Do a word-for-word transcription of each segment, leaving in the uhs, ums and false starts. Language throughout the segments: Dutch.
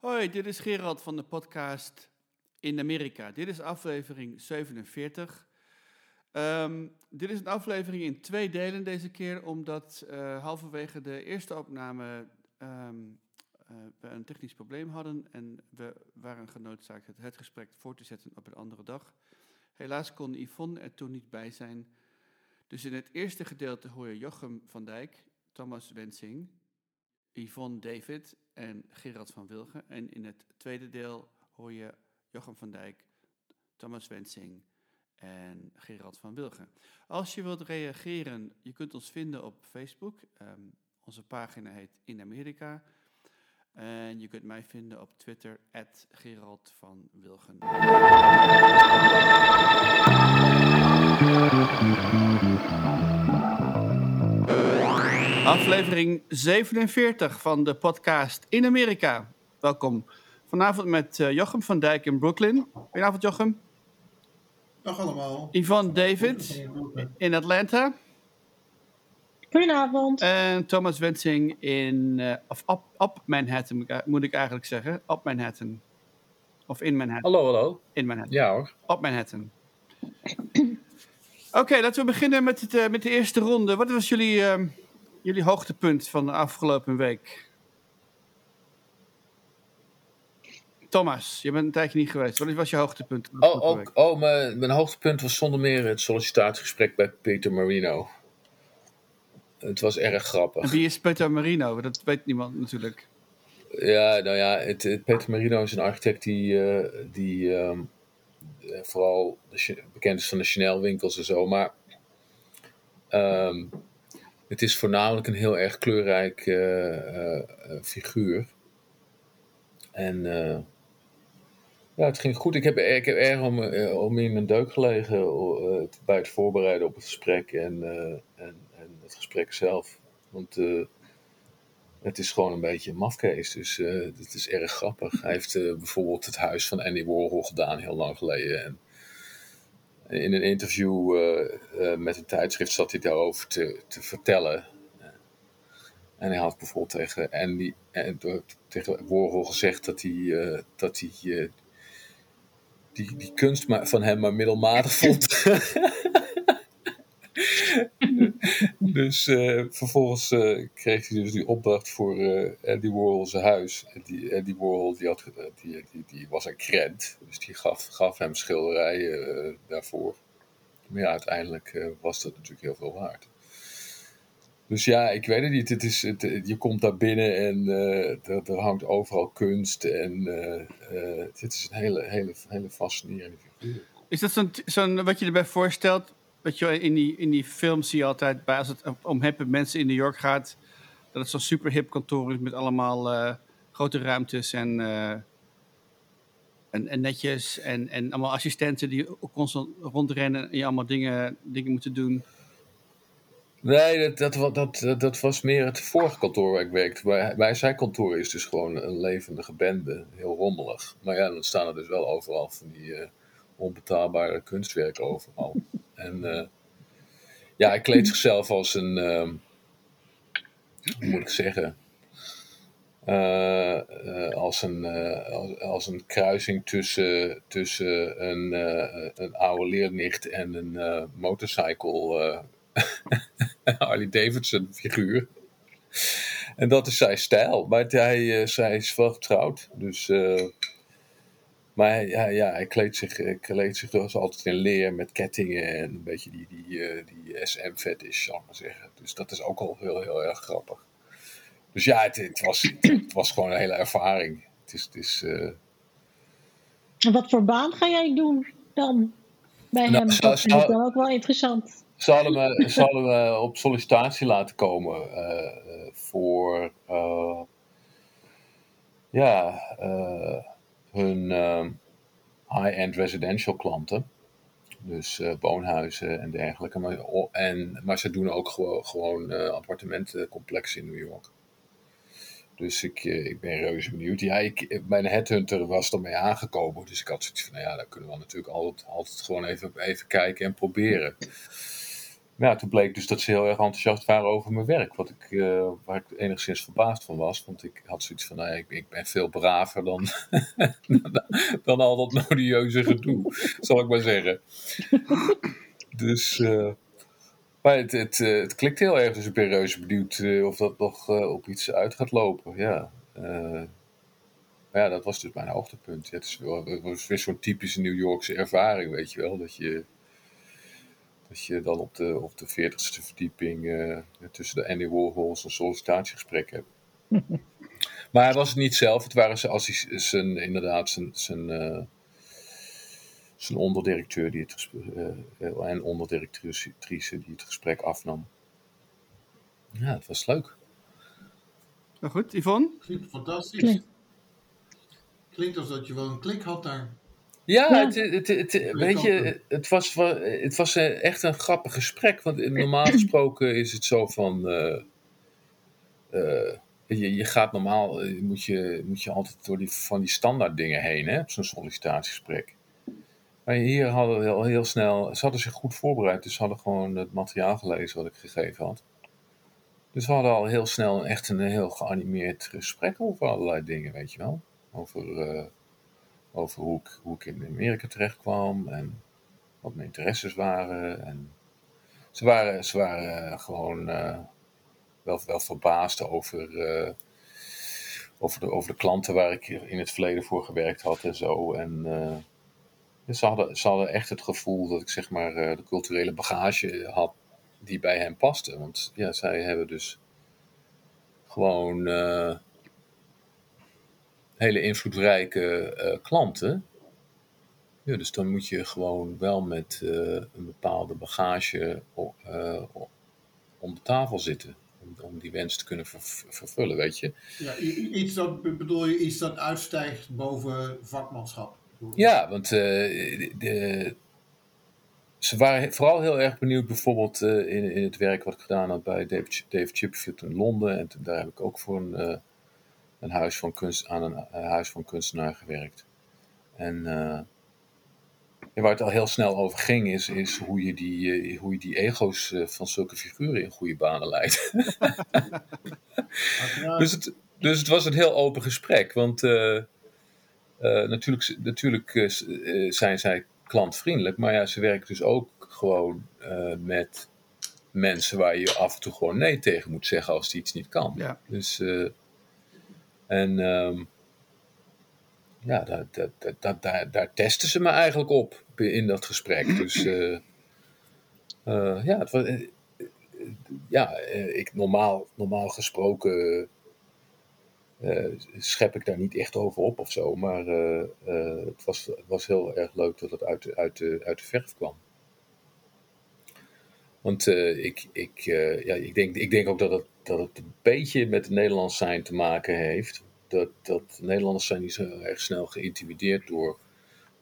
Hoi, dit is Gerard van de podcast In Amerika. Dit is aflevering zevenenveertig. Um, dit is een aflevering in twee delen deze keer, omdat uh, halverwege de eerste opname um, uh, we een technisch probleem hadden en we waren genoodzaakt het, het gesprek voor te zetten op een andere dag. Helaas kon Yvonne er toen niet bij zijn. Dus in het eerste gedeelte hoor je Jochem van Dijk, Thomas Wensing, Yvonne David en Gerard van Wilgen. En in het tweede deel hoor je Jochem van Dijk, Thomas Wensing en Gerard van Wilgen. Als je wilt reageren, je kunt ons vinden op Facebook. Um, onze pagina heet In Amerika. En je kunt mij vinden op Twitter, at Gerard van Wilgen. Aflevering zevenenveertig van de podcast In Amerika. Welkom. Vanavond met uh, Jochem van Dijk in Brooklyn. Goedenavond, Jochem. Dag allemaal. Yvonne David in Atlanta. Goedenavond. En Thomas Wensing in, uh, of op, op Manhattan, moet ik eigenlijk zeggen. Op Manhattan. Of in Manhattan. Hallo, hallo. In Manhattan. Ja hoor. Op Manhattan. Oké, okay, laten we beginnen met, het, uh, met de eerste ronde. Wat was jullie... Uh, Jullie hoogtepunt van de afgelopen week? Thomas, je bent een tijdje niet geweest. Wat was je hoogtepunt? Van de oh, ook, week? oh mijn, mijn hoogtepunt was zonder meer het sollicitatiegesprek bij Peter Marino. Het was erg grappig. En wie is Peter Marino? Dat weet niemand natuurlijk. Ja, nou ja, het, het Peter Marino is een architect die, uh, die um, vooral de, bekend is van de Chanel winkels en zo. Maar... Um, Het is voornamelijk een heel erg kleurrijk uh, uh, figuur. En uh, ja, het ging goed. Ik heb, ik heb erg om, uh, om in mijn deuk gelegen uh, bij het voorbereiden op het gesprek en, uh, en, en het gesprek zelf. Want uh, het is gewoon een beetje een mafkees, dus uh, het is erg grappig. Hij heeft uh, bijvoorbeeld het huis van Andy Warhol gedaan heel lang geleden en... In een interview uh, uh, met een tijdschrift zat hij daarover te, te vertellen. En hij had bijvoorbeeld tegen, Andy, en, tegen Warhol gezegd dat hij, uh, dat hij uh, die, die kunst maar, van hem maar middelmatig vond. dus uh, vervolgens uh, kreeg hij dus die opdracht voor uh, Andy Warhol's huis. Die, Andy Warhol die had, die, die, die was een krent, dus die gaf, gaf hem schilderijen uh, daarvoor. Maar ja, uiteindelijk uh, was dat natuurlijk heel veel waard. Dus ja, ik weet het niet. Het is, het, je komt daar binnen en uh, er, er hangt overal kunst. En uh, uh, dit is een hele, hele, hele fascinerende figuur. Is dat zo'n, zo'n wat je erbij voorstelt? Weet je, in die, in die film zie je altijd, bij als het om hippe mensen in New York gaat, dat het zo'n super hip kantoor is met allemaal uh, grote ruimtes en, uh, en, en netjes. En, en allemaal assistenten die constant rondrennen en je allemaal dingen, dingen moeten doen. Nee, dat, dat, dat, dat was meer het vorige kantoor waar ik werkte. Bij, bij zijn kantoor is dus gewoon een levendige bende, heel rommelig. Maar ja, dan staan er dus wel overal van die uh, onbetaalbare kunstwerken overal. En uh, ja, hij kleedt zichzelf als een, uh, hoe moet ik zeggen, uh, uh, als, een, uh, als, als een kruising tussen, tussen een, uh, een oude leernicht en een uh, motorcycle uh, Harley Davidson figuur. En dat is zijn stijl, maar hij, uh, zij is wel getrouwd, dus... Uh, Maar ja, ja, hij kleedt zich, hij kleedt zich dus altijd in leer met kettingen en een beetje die, die, uh, die S M-fetish, zal ik maar zeggen. Dus dat is ook al heel, heel erg grappig. Dus ja, het, het, was, het, het was gewoon een hele ervaring. Het is, het is, uh... En wat voor baan ga jij doen dan bij nou, hem? Zal, dat vind zal, ik dan ook wel interessant. Ze hadden me, ze hadden me op sollicitatie laten komen uh, uh, voor... Uh, ja... Uh, hun uh, high-end residential klanten. Dus uh, woonhuizen en dergelijke. Maar, en, maar ze doen ook gewoon, gewoon uh, appartementencomplexen in New York. Dus ik, uh, ik ben reuze benieuwd. Ja, ik, mijn headhunter was ermee aangekomen. Dus ik had zoiets van, nou ja, dan kunnen we natuurlijk altijd, altijd gewoon even, even kijken en proberen. ja, toen bleek dus dat ze heel erg enthousiast waren over mijn werk. Wat ik, uh, waar ik enigszins verbaasd van was. Want ik had zoiets van, nou ja, ik, ik ben veel braver dan, dan, dan al dat modieuze gedoe. Zal ik maar zeggen. Dus... Uh, Maar het, het, het klikt heel erg, dus ik ben reuze benieuwd of dat nog op iets uit gaat lopen. Ja, uh, ja dat was dus mijn hoogtepunt. Ja, het, is wel, het was weer zo'n typische New Yorkse ervaring, weet je wel. Dat je, dat je dan op de, op de veertigste verdieping uh, tussen de Andy Warhols een sollicitatiegesprek hebt. Maar hij was het niet zelf, het waren zijn, als hij, zijn, inderdaad zijn... zijn uh, zijn onderdirecteur die het gesprek, uh, en onderdirectrice die het gesprek afnam. Ja, het was leuk. Nou goed, Yvonne? Klinkt fantastisch. Klink. Klinkt alsof je wel een klik had daar. Ja, ja. Het, het, het, het, weet je, het was, het was echt een grappig gesprek. Want normaal gesproken is het zo van... Uh, uh, Je, je gaat normaal, moet je, moet je altijd door die, van die standaard dingen heen, hè, op zo'n sollicitatiegesprek. Maar hier hadden we al heel snel... Ze hadden zich goed voorbereid. Dus ze hadden gewoon het materiaal gelezen wat ik gegeven had. Dus we hadden al heel snel echt een heel geanimeerd gesprek over allerlei dingen, weet je wel. Over, uh, over hoe ik, hoe ik in Amerika terecht kwam. En wat mijn interesses waren. En ze waren, ze waren uh, gewoon uh, wel, wel verbaasd over... Uh, over, de, over de klanten waar ik in het verleden voor gewerkt had en zo. En... Uh, Ze hadden, ze hadden echt het gevoel dat ik zeg maar de culturele bagage had die bij hen paste. Want ja, zij hebben dus gewoon uh, hele invloedrijke uh, klanten. Ja, dus dan moet je gewoon wel met uh, een bepaalde bagage uh, om de tafel zitten. Om, om die wens te kunnen ver, vervullen, weet je. Ja, iets dat, bedoel je, iets dat uitstijgt boven vakmanschap? Ja, want uh, de, de, ze waren vooral heel erg benieuwd bijvoorbeeld uh, in, in het werk wat ik gedaan had bij Dave, Dave Chipperfield in Londen. En toen, daar heb ik ook voor een, uh, een huis van kunst, aan een, een huis van kunstenaar gewerkt. En uh, waar het al heel snel over ging is, is hoe je die, uh, hoe je die ego's uh, van zulke figuren in goede banen leidt. dus, het, dus het was een heel open gesprek, want... Uh, Uh, natuurlijk natuurlijk uh, zijn zij klantvriendelijk, maar ja, ze werken dus ook gewoon uh, met mensen waar je af en toe gewoon nee tegen moet zeggen als die iets niet kan. Ja. Dus, uh, en um, ja, daar, daar, daar, daar, daar testen ze me eigenlijk op in dat gesprek. Dus uh, uh, ja, het was, uh, ja ik, normaal, normaal gesproken... Uh, Uh, schep ik daar niet echt over op of zo, maar uh, uh, het, was, het was heel erg leuk dat het uit, uit, de, uit de verf kwam. Want uh, ik, ik, uh, ja, ik, denk, ik denk ook dat het, dat het een beetje met het Nederlands zijn te maken heeft. Dat, dat Nederlanders zijn niet zo erg snel geïntimideerd door,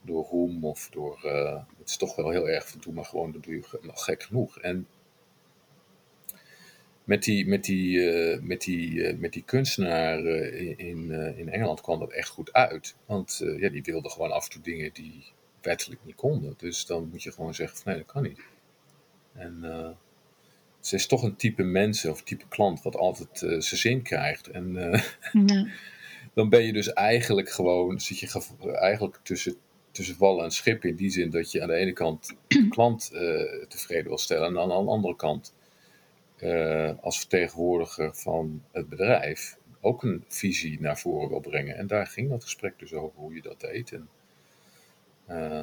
door roem of door... Uh, het is toch wel heel erg van doe maar gewoon, dat doe je nog gek genoeg. En Met die, met, die, uh, met, die, uh, met die kunstenaar uh, in, uh, in Engeland kwam dat echt goed uit. Want uh, ja, die wilde gewoon af en toe dingen die wettelijk niet konden. Dus dan moet je gewoon zeggen van nee, dat kan niet. En uh, ze is toch een type mensen of type klant wat altijd uh, zijn zin krijgt. En uh, nee. Dan ben je dus eigenlijk gewoon, zit je eigenlijk tussen, tussen wal en schip in die zin dat je aan de ene kant de klant uh, tevreden wil stellen en aan de andere kant... Uh, als vertegenwoordiger van het bedrijf ook een visie naar voren wil brengen. En daar ging dat gesprek dus over hoe je dat deed. En, uh,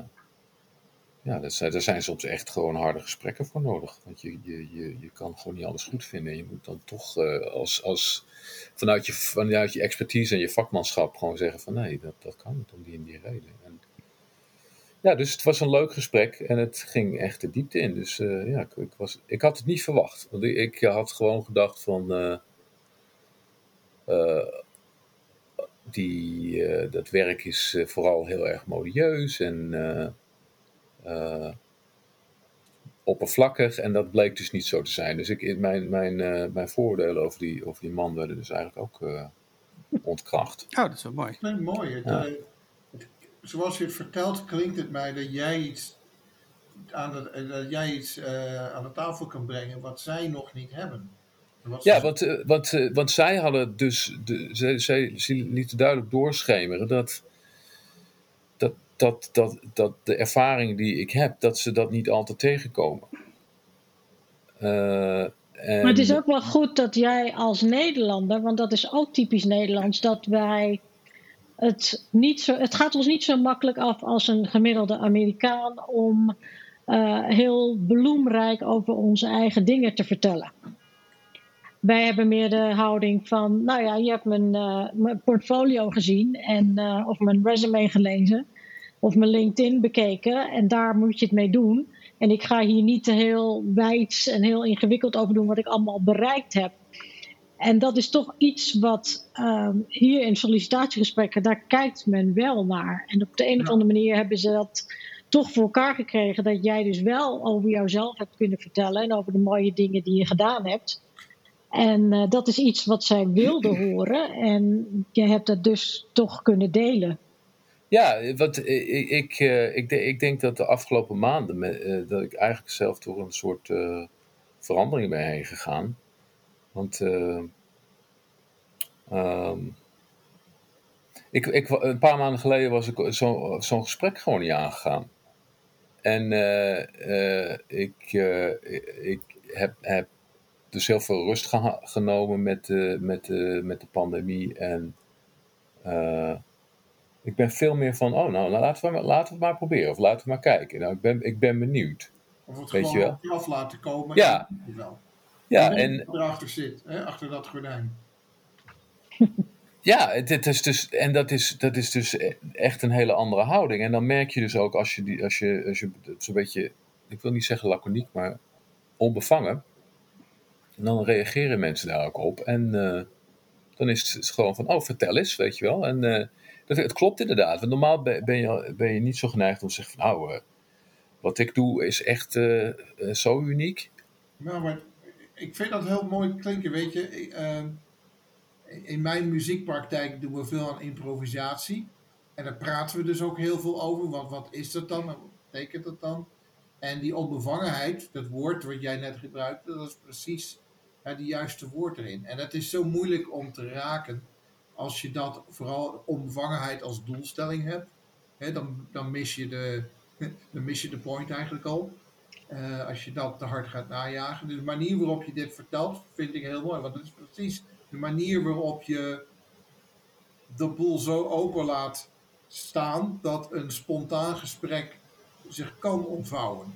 ja, daar zijn, zijn soms echt gewoon harde gesprekken voor nodig. Want je, je, je, je kan gewoon niet alles goed vinden. En je moet dan toch uh, als, als, vanuit, je, vanuit je expertise en je vakmanschap gewoon zeggen van nee, dat, dat kan niet om die en die reden. En, ja, dus het was een leuk gesprek en het ging echt de diepte in. Dus uh, ja, ik, ik, was, ik had het niet verwacht. Want ik, ik had gewoon gedacht van... Uh, uh, die, uh, dat werk is uh, vooral heel erg modieus en uh, uh, oppervlakkig. En dat bleek dus niet zo te zijn. Dus ik, mijn, mijn, uh, mijn vooroordelen over die, over die man werden dus eigenlijk ook uh, ontkracht. Oh, dat is wel mooi. Nee, mooi. Ja. Zoals je het vertelt, klinkt het mij dat jij iets aan de, dat jij iets uh, aan de tafel kan brengen wat zij nog niet hebben. Wat ja, want, uh, want, uh, want zij hadden dus, de, zij, zij lieten duidelijk doorschemeren dat, dat, dat, dat, dat de ervaring die ik heb, dat ze dat niet altijd tegenkomen. Uh, en... Maar het is ook wel goed dat jij als Nederlander, want dat is ook typisch Nederlands, dat wij... Het, niet zo, het gaat ons niet zo makkelijk af als een gemiddelde Amerikaan om uh, heel bloemrijk over onze eigen dingen te vertellen. Wij hebben meer de houding van, nou ja, je hebt mijn, uh, mijn portfolio gezien en, uh, of mijn resume gelezen of mijn LinkedIn bekeken en daar moet je het mee doen. En ik ga hier niet heel wijds en heel ingewikkeld over doen wat ik allemaal bereikt heb. En dat is toch iets wat um, hier in sollicitatiegesprekken, daar kijkt men wel naar. En op de een of andere manier hebben ze dat toch voor elkaar gekregen. Dat jij dus wel over jouzelf hebt kunnen vertellen en over de mooie dingen die je gedaan hebt. En uh, dat is iets wat zij wilden horen en je hebt dat dus toch kunnen delen. Ja, want ik, ik, ik, ik denk dat de afgelopen maanden, dat ik eigenlijk zelf door een soort uh, verandering ben heen gegaan. Want uh, um, ik, ik, een paar maanden geleden was ik zo, zo'n gesprek gewoon niet aangegaan. En uh, uh, ik, uh, ik heb, heb dus heel veel rust geha- genomen met, uh, met, uh, met de pandemie. En uh, ik ben veel meer van, oh nou, laten we, laten we het maar proberen. Of laten we maar kijken. Nou, ik ben, ik ben benieuwd. Of het weet gewoon je af laten komen. Ja. En Ja, en erachter zit, hè? Achter dat gordijn. Ja, dit is dus, en dat is, dat is dus echt een hele andere houding. En dan merk je dus ook als je, die, als je, als je zo'n beetje, ik wil niet zeggen laconiek, maar onbevangen. En dan reageren mensen daar ook op. En uh, dan is het gewoon van, oh vertel eens, weet je wel. En uh, dat, het klopt inderdaad, want normaal ben je, ben je niet zo geneigd om te zeggen van, nou, uh, wat ik doe is echt uh, zo uniek. Nou, maar... Ik vind dat heel mooi klinken, weet je. Uh, in mijn muziekpraktijk doen we veel aan improvisatie. En daar praten we dus ook heel veel over. Want wat is dat dan? Wat betekent dat dan? En die onbevangenheid, dat woord wat jij net gebruikte, dat is precies het uh, juiste woord erin. En het is zo moeilijk om te raken als je dat, vooral onbevangenheid als doelstelling hebt. Hè, dan, dan, mis je de, dan mis je de point eigenlijk al. Uh, als je dat te hard gaat najagen. Dus de manier waarop je dit vertelt vind ik heel mooi. Want dat is precies de manier waarop je de boel zo open laat staan dat een spontaan gesprek zich kan ontvouwen.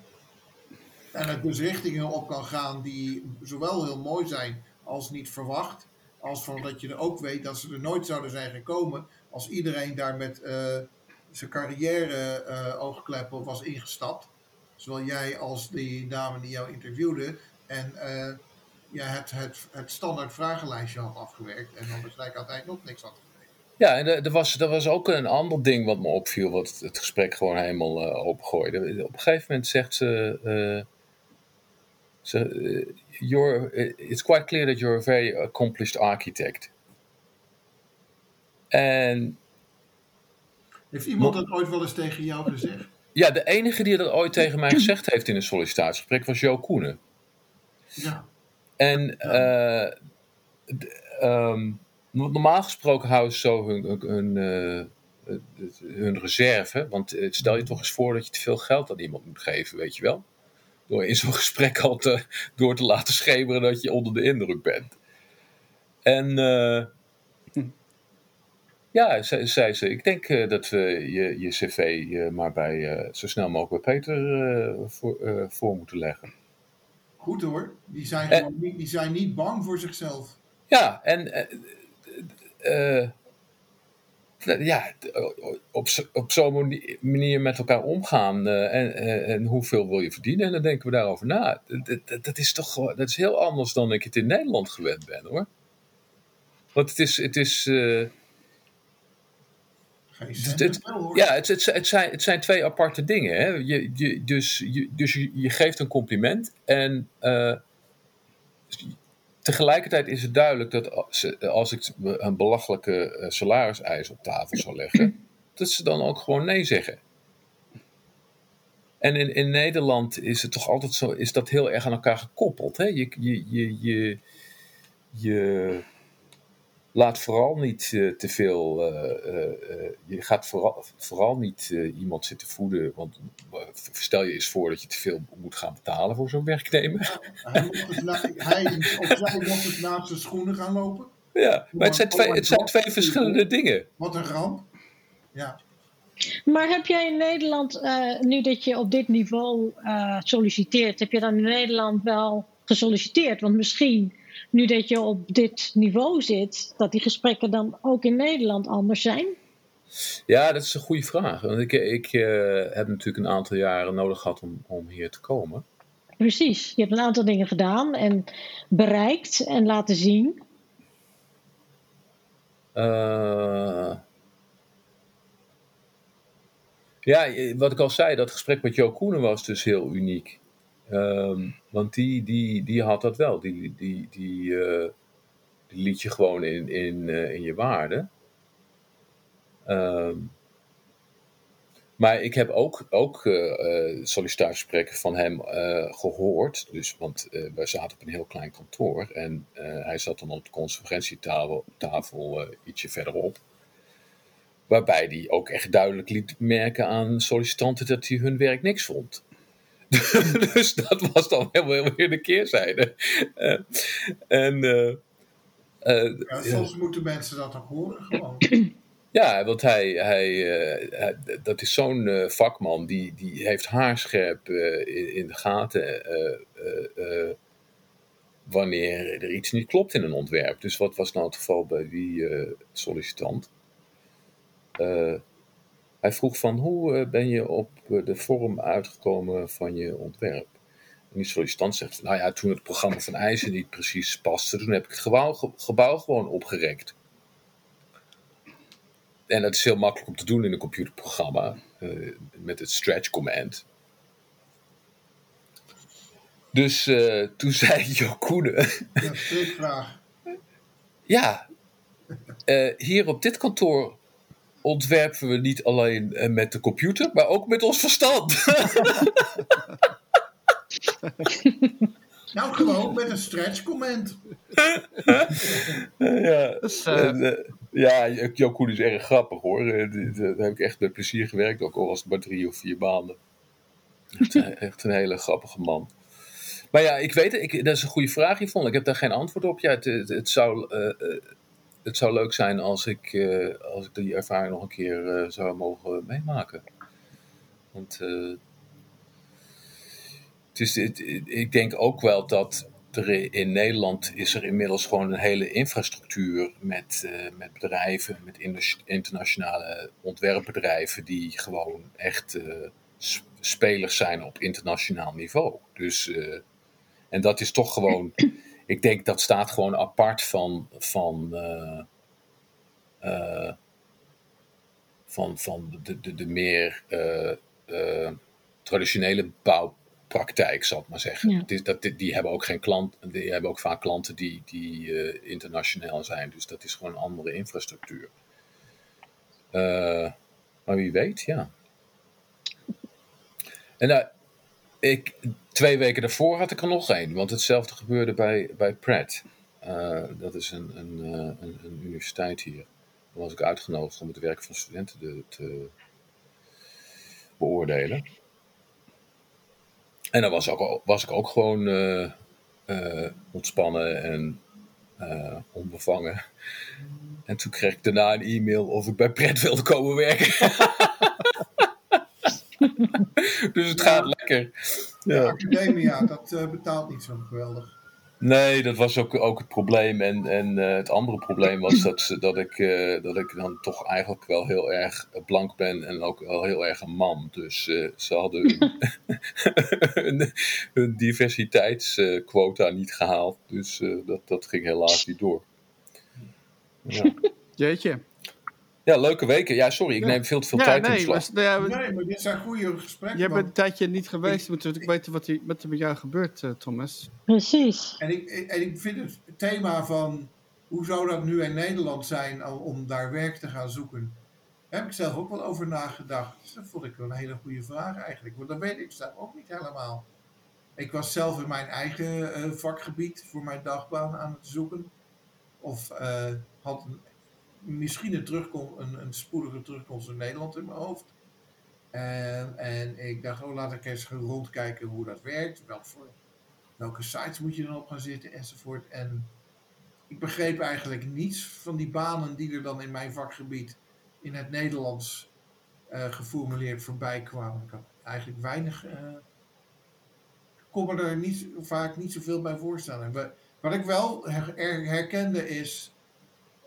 En het dus richtingen op kan gaan die zowel heel mooi zijn als niet verwacht. Als van dat je er ook weet dat ze er nooit zouden zijn gekomen als iedereen daar met uh, zijn carrière uh, oogkleppen was ingestapt. Zowel jij als die dame die jou interviewde. En uh, ja, het, het, het standaard vragenlijstje had afgewerkt. En dan besluit ik altijd nog niks had gekregen. Ja, en er was, was ook een ander ding wat me opviel. Wat het, het gesprek gewoon helemaal uh, opgooide. Op een gegeven moment zegt ze... Uh, ze uh, you're, it's quite clear that you're a very accomplished architect. En... Heeft iemand dat ooit wel eens tegen jou gezegd? Ja, de enige die dat ooit tegen mij gezegd heeft in een sollicitatiegesprek was Jo Coenen. Ja. En ja. Uh, d- um, normaal gesproken houden ze zo hun, hun, uh, hun reserve. Want stel je toch eens voor dat je te veel geld aan iemand moet geven, weet je wel. Door in zo'n gesprek al te, door te laten schemeren dat je onder de indruk bent. En... Uh, Ja, zei, zei ze, ik denk uh, dat we je, je cv uh, maar bij, uh, zo snel mogelijk bij Peter uh, voor, uh, voor moeten leggen. Goed hoor, die zijn, en, gewoon niet, die zijn niet bang voor zichzelf. Ja, en uh, uh, uh, ja, op, op zo'n manier met elkaar omgaan uh, en, uh, en hoeveel wil je verdienen? En dan denken we daarover na. Dat, dat, dat is toch dat is heel anders dan ik het in Nederland gewend ben hoor. Want het is... Het is uh, Het, het, ja, het, het, het, zijn, het zijn twee aparte dingen. Hè? Je, je, dus je, dus je, je geeft een compliment en uh, tegelijkertijd is het duidelijk dat als, als ik een belachelijke salariseis op tafel zou leggen, dat ze dan ook gewoon nee zeggen. En in, in Nederland is het toch altijd zo, is dat heel erg aan elkaar gekoppeld. Hè? Je, je, je, je, je laat vooral niet uh, te veel, uh, uh, je gaat vooral, vooral niet uh, iemand zitten voeden. Want uh, stel je eens voor dat je te veel moet gaan betalen voor zo'n werknemer. Ja, hij of zij mocht het naast zijn schoenen gaan lopen. Ja, maar het zijn twee, het zijn twee verschillende dingen. Wat een ramp. Ja. Maar heb jij in Nederland, uh, nu dat je op dit niveau uh, solliciteert, heb je dan in Nederland wel gesolliciteerd? Want misschien, nu dat je op dit niveau zit, dat die gesprekken dan ook in Nederland anders zijn? Ja, dat is een goede vraag. Want ik, ik uh, heb natuurlijk een aantal jaren nodig gehad om, om hier te komen. Precies, je hebt een aantal dingen gedaan en bereikt en laten zien. Uh... Ja, wat ik al zei, dat gesprek met Jo Coenen was dus heel uniek. Um, want die, die, die had dat wel. Die, die, die, uh, die liet je gewoon in, in, uh, in je waarde. Um, maar ik heb ook, ook uh, uh, sollicitatiegesprekken van hem uh, gehoord. Dus, want uh, wij zaten op een heel klein kantoor. En uh, hij zat dan op de conferentietafel tafel, uh, ietsje verderop. Waarbij die ook echt duidelijk liet merken aan sollicitanten dat hij hun werk niks vond. Dus dat was dan helemaal weer de keerzijde. En, uh, uh, ja, soms ja. moeten mensen dat ook horen gewoon. Ja, want hij, hij, uh, hij dat is zo'n uh, vakman, die, die heeft haarscherp uh, in, in de gaten uh, uh, uh, wanneer er iets niet klopt in een ontwerp. Dus wat was nou het geval bij die uh, sollicitant? Uh, hij vroeg van hoe uh, ben je op uh, de vorm uitgekomen van je ontwerp? En die sollicitant zegt, nou ja, toen het programma van Eisen niet precies paste, toen heb ik het gebouw, ge- gebouw gewoon opgerekt. En dat is heel makkelijk om te doen in een computerprogramma, uh, met het stretch command. Dus uh, toen zei Jo Coenen... Ja, vraag. ja uh, hier op dit kantoor ontwerpen we niet alleen met de computer, maar ook met ons verstand. Nou, gewoon met een stretch comment. Ja, dus, uh... en, uh, ja, Jo Coenen is erg grappig hoor. Daar heb ik echt met plezier gewerkt, ook al was het maar drie of vier maanden. Echt, echt een hele grappige man. Maar ja, ik weet het, dat is een goede vraag hiervan. Ik heb daar geen antwoord op. Ja, het, het, het zou... Uh, Het zou leuk zijn als ik, uh, als ik die ervaring nog een keer uh, zou mogen meemaken. Want uh, het is, het, ik denk ook wel dat er in Nederland is er inmiddels gewoon een hele infrastructuur met, uh, met bedrijven, met indus, internationale ontwerpbedrijven die gewoon echt uh, sp- spelers zijn op internationaal niveau. Dus, uh, en dat is toch gewoon... Ik denk dat staat gewoon apart van, van, uh, uh, van, van de, de, de meer uh, uh, traditionele bouwpraktijk, zal ik maar zeggen. Ja. Die, dat, die hebben ook geen klant, die hebben ook vaak klanten die, die uh, internationaal zijn. Dus dat is gewoon een andere infrastructuur. Uh, maar wie weet, ja. En nou, ik... Twee weken daarvoor had ik er nog één, want hetzelfde gebeurde bij, bij Pratt. Uh, dat is een, een, uh, een, een universiteit hier. Daar was ik uitgenodigd om het werk van studenten te, te beoordelen. En dan was, ook, was ik ook gewoon uh, uh, ontspannen en uh, onbevangen. En toen kreeg ik daarna een e-mail of ik bij Pratt wilde komen werken. Dus het ja. gaat lekker. Ja. De academia, dat uh, betaalt niet zo geweldig. Nee, dat was ook, ook het probleem. En, en uh, het andere probleem was dat, dat, ik, uh, dat ik dan toch eigenlijk wel heel erg blank ben. En ook wel heel erg een man. Dus uh, ze hadden hun, hun, hun diversiteitsquota uh, niet gehaald. Dus uh, dat, dat ging helaas niet door. Ja. Jeetje. Ja, leuke weken. Ja, sorry, ik ja. neem veel te veel ja, tijd nee, in de slag. Maar, ja, we, nee, maar dit zijn goede gesprekken. Je bent een tijdje niet geweest, ik, natuurlijk ik, weten wat, die, wat er met jou gebeurt, uh, Thomas. Precies. En ik, en ik vind het thema van hoe zou dat nu in Nederland zijn om daar werk te gaan zoeken, Daar heb ik zelf ook wel over nagedacht. Dus dat vond ik wel een hele goede vraag eigenlijk. Want dat weet ik zelf ook niet helemaal. Ik was zelf in mijn eigen uh, vakgebied voor mijn dagbaan aan het zoeken. Of uh, had een, misschien een, terugkom, een, een spoedige terugkomst in Nederland in mijn hoofd. En, en ik dacht, oh, laat ik eens gaan rondkijken hoe dat werkt. Wel voor welke sites moet je dan op gaan zitten enzovoort. En ik begreep eigenlijk niets van die banen die er dan in mijn vakgebied in het Nederlands uh, geformuleerd voorbij kwamen. Ik had eigenlijk weinig... Uh, kon me er niet, vaak niet zoveel bij voorstellen. En wat ik wel her, herkende is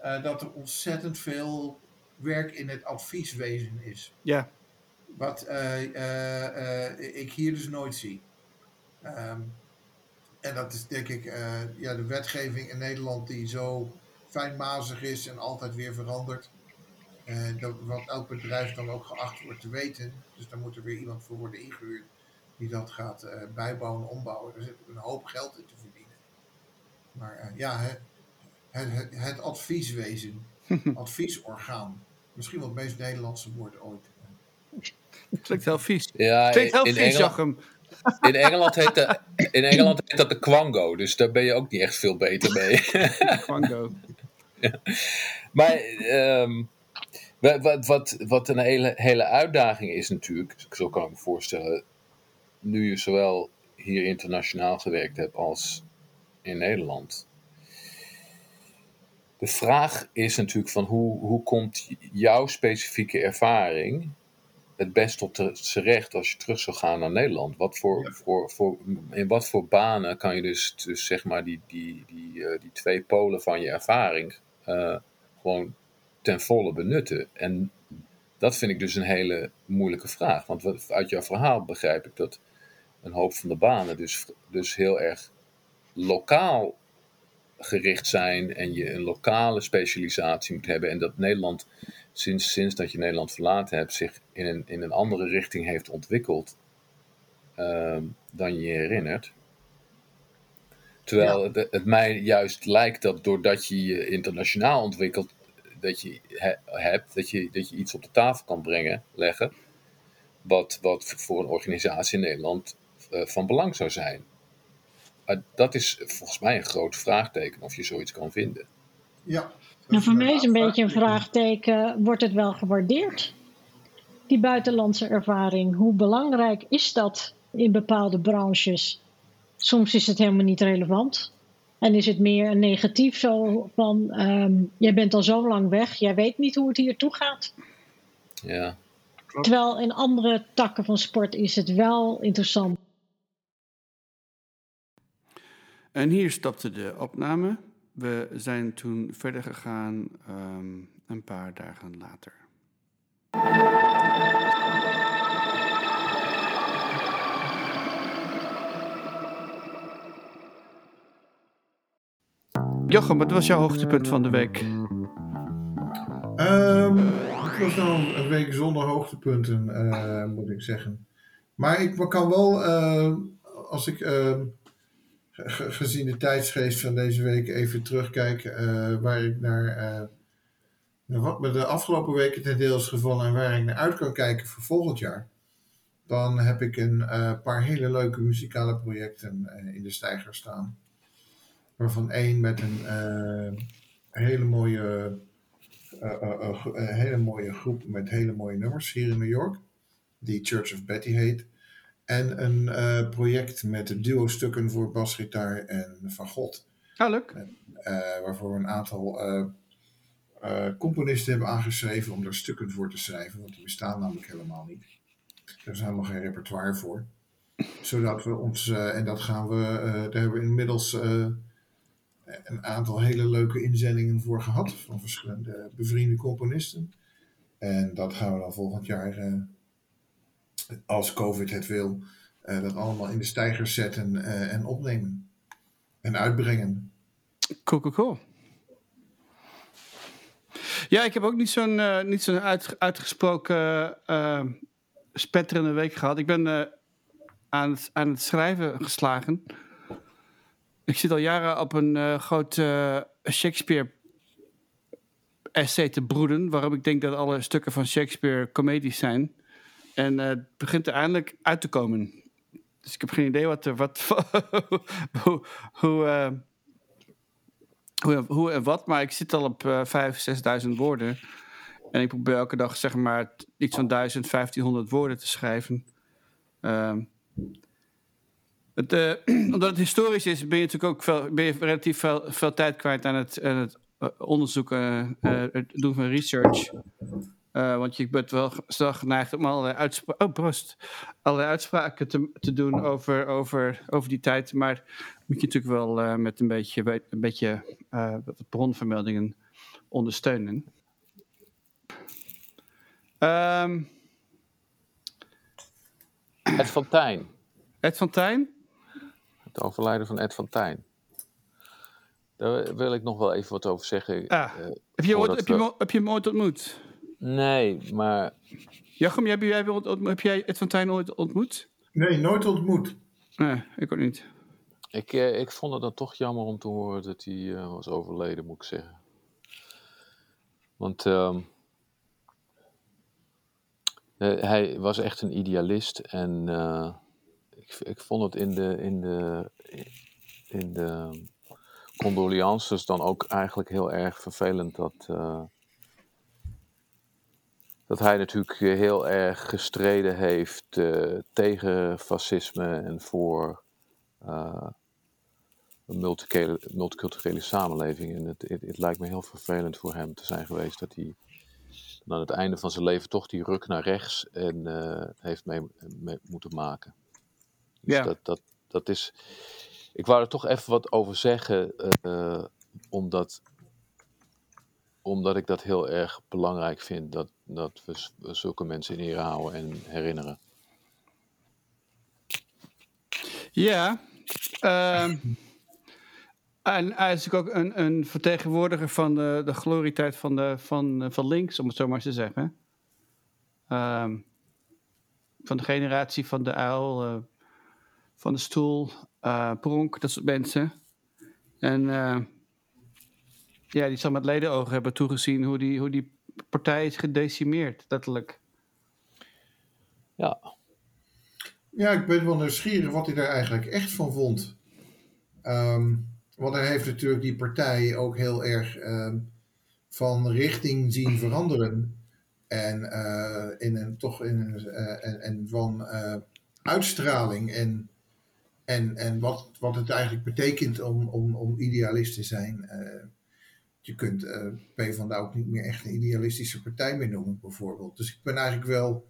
uh, dat er ontzettend veel werk in het advieswezen is. Ja. Wat uh, uh, uh, ik hier dus nooit zie. Um, en dat is denk ik uh, ja, de wetgeving in Nederland die zo fijnmazig is en altijd weer verandert. Uh, dat, wat elk bedrijf dan ook geacht wordt te weten. Dus daar moet er weer iemand voor worden ingehuurd die dat gaat uh, bijbouwen en ombouwen. Er zit een hoop geld in te verdienen. Maar uh, ja, het, het, het advieswezen, adviesorgaan. Misschien wel het meest Nederlandse woord ooit. Het klinkt heel vies. Ja, klinkt heel in, vies, Jachem. In Engeland heet de, in Engeland heet dat de Quango, dus daar ben je ook niet echt veel beter mee. De Quango. Ja. Maar um, wat, wat, wat een hele, hele uitdaging is natuurlijk, zo kan ik me voorstellen, nu je zowel hier internationaal gewerkt hebt als in Nederland. De vraag is natuurlijk van hoe, hoe komt jouw specifieke ervaring het best tot z'n recht als je terug zou gaan naar Nederland? Wat voor, ja. voor, voor, in wat voor banen kan je dus, dus zeg maar die, die, die, uh, die twee polen van je ervaring uh, gewoon ten volle benutten? En dat vind ik dus een hele moeilijke vraag. Want wat, uit jouw verhaal begrijp ik dat een hoop van de banen dus, dus heel erg lokaal gericht zijn en je een lokale specialisatie moet hebben en dat Nederland sinds, sinds dat je Nederland verlaten hebt zich in een, in een andere richting heeft ontwikkeld uh, dan je je herinnert. Terwijl ja. het, het mij juist lijkt dat doordat je je internationaal ontwikkelt dat je he, hebt, dat je, dat je iets op de tafel kan brengen, leggen wat, wat voor een organisatie in Nederland uh, van belang zou zijn. Maar dat is volgens mij een groot vraagteken of je zoiets kan vinden. Ja. Nou, voor mij is een beetje een vraagteken, wordt het wel gewaardeerd? Die buitenlandse ervaring, hoe belangrijk is dat in bepaalde branches? Soms is het helemaal niet relevant. En is het meer een negatief zo van, um, jij bent al zo lang weg, jij weet niet hoe het hier toe gaat. Ja. Terwijl in andere takken van sport is het wel interessant. En hier stopte de opname. We zijn toen verder gegaan um, een paar dagen later. Jochem, wat was jouw hoogtepunt van de week? Um, het was nou een week zonder hoogtepunten, uh, moet ik zeggen. Maar ik kan wel, uh, als ik... Uh, gezien de tijdsgeest van deze week even terugkijken uh, waar ik naar, uh, naar wat me de afgelopen weken ten deel is gevallen en waar ik naar uit kan kijken voor volgend jaar, dan heb ik een uh, paar hele leuke muzikale projecten uh, in de steiger staan, waarvan één met een uh, hele mooie uh, uh, uh, uh, hele mooie groep met hele mooie nummers hier in New York, die Church of Betty heet. En een uh, project met duo-stukken voor basgitaar en Van God. Ah, leuk. En, uh, waarvoor we een aantal uh, uh, componisten hebben aangeschreven om daar stukken voor te schrijven. Want die bestaan namelijk helemaal niet. Daar is helemaal geen repertoire voor. Zodat we ons, uh, en dat gaan we, uh, daar hebben we inmiddels uh, een aantal hele leuke inzendingen voor gehad. Van verschillende bevriende componisten. En dat gaan we dan volgend jaar... Uh, als COVID het wil, uh, dat allemaal in de steiger zetten uh, en opnemen. En uitbrengen. Cool, cool, cool. Ja, ik heb ook niet zo'n, uh, niet zo'n uit, uitgesproken uh, spetterende week gehad. Ik ben uh, aan, het, aan het schrijven geslagen. Ik zit al jaren op een uh, groot uh, Shakespeare essay te broeden, waarom ik denk dat alle stukken van Shakespeare comedies zijn. En uh, het begint er eindelijk uit te komen. Dus ik heb geen idee wat er, wat, hoe, hoe, uh, hoe, hoe en wat, maar ik zit al op vijf, zesduizend woorden. En ik probeer elke dag, zeg maar, iets van duizend, vijftienhonderd woorden te schrijven. Uh, het, uh, omdat het historisch is, ben je natuurlijk ook veel, ben je relatief veel, veel tijd kwijt aan het, aan het onderzoeken, uh, het doen van research. Uh, want je bent wel snel geneigd om allerlei, uitspra- oh, proost. allerlei uitspraken te, te doen over, over, over die tijd. Maar moet je natuurlijk wel uh, met een beetje, een beetje uh, bronvermeldingen ondersteunen. Um, Ed van Thijn. Ed van Thijn? Het overlijden van Ed van Thijn. Daar wil ik nog wel even wat over zeggen. Ah, uh, heb, je ooit, we... heb, je mo- heb je hem ooit ontmoet? Nee, maar... Jachem, heb jij, heb jij Ed van Thijn ooit ontmoet? Nee, nooit ontmoet. Nee, ik ook niet. Ik, uh, ik vond het dan toch jammer om te horen dat hij uh, was overleden, moet ik zeggen. Want... Uh, Uh, hij was echt een idealist en uh, ik, ik vond het in de, in de, in de condolences dan ook eigenlijk heel erg vervelend dat, uh, dat hij natuurlijk heel erg gestreden heeft uh, tegen fascisme en voor uh, een multiculturele, multiculturele samenleving. En het, het, het lijkt me heel vervelend voor hem te zijn geweest dat hij... aan het einde van zijn leven toch die ruk naar rechts en uh, heeft mee, mee moeten maken. Dus ja. dat, dat, dat is... Ik wou er toch even wat over zeggen, uh, omdat, omdat ik dat heel erg belangrijk vind, dat, dat we, we zulke mensen in ere houden en herinneren. Ja, uh, en hij is natuurlijk ook een, een vertegenwoordiger van de, de glorietijd van, de, van, van links, om het zo maar eens te zeggen. Um, van de generatie van de uil, uh, van de stoel, uh, pronk, dat soort mensen. En uh, ja, die zal met ledenogen hebben toegezien hoe die, hoe die partij is gedecimeerd, letterlijk. Ja. Ja, ik ben wel nieuwsgierig wat hij daar eigenlijk echt van vond. Um... Want hij heeft natuurlijk die partij ook heel erg uh, van richting zien veranderen. En, uh, in een, toch in een, uh, en, en van uh, uitstraling en, en, en wat, wat het eigenlijk betekent om, om, om idealist te zijn. Uh, je kunt uh, PvdA ook niet meer echt een idealistische partij meer noemen, bijvoorbeeld. Dus ik ben eigenlijk wel...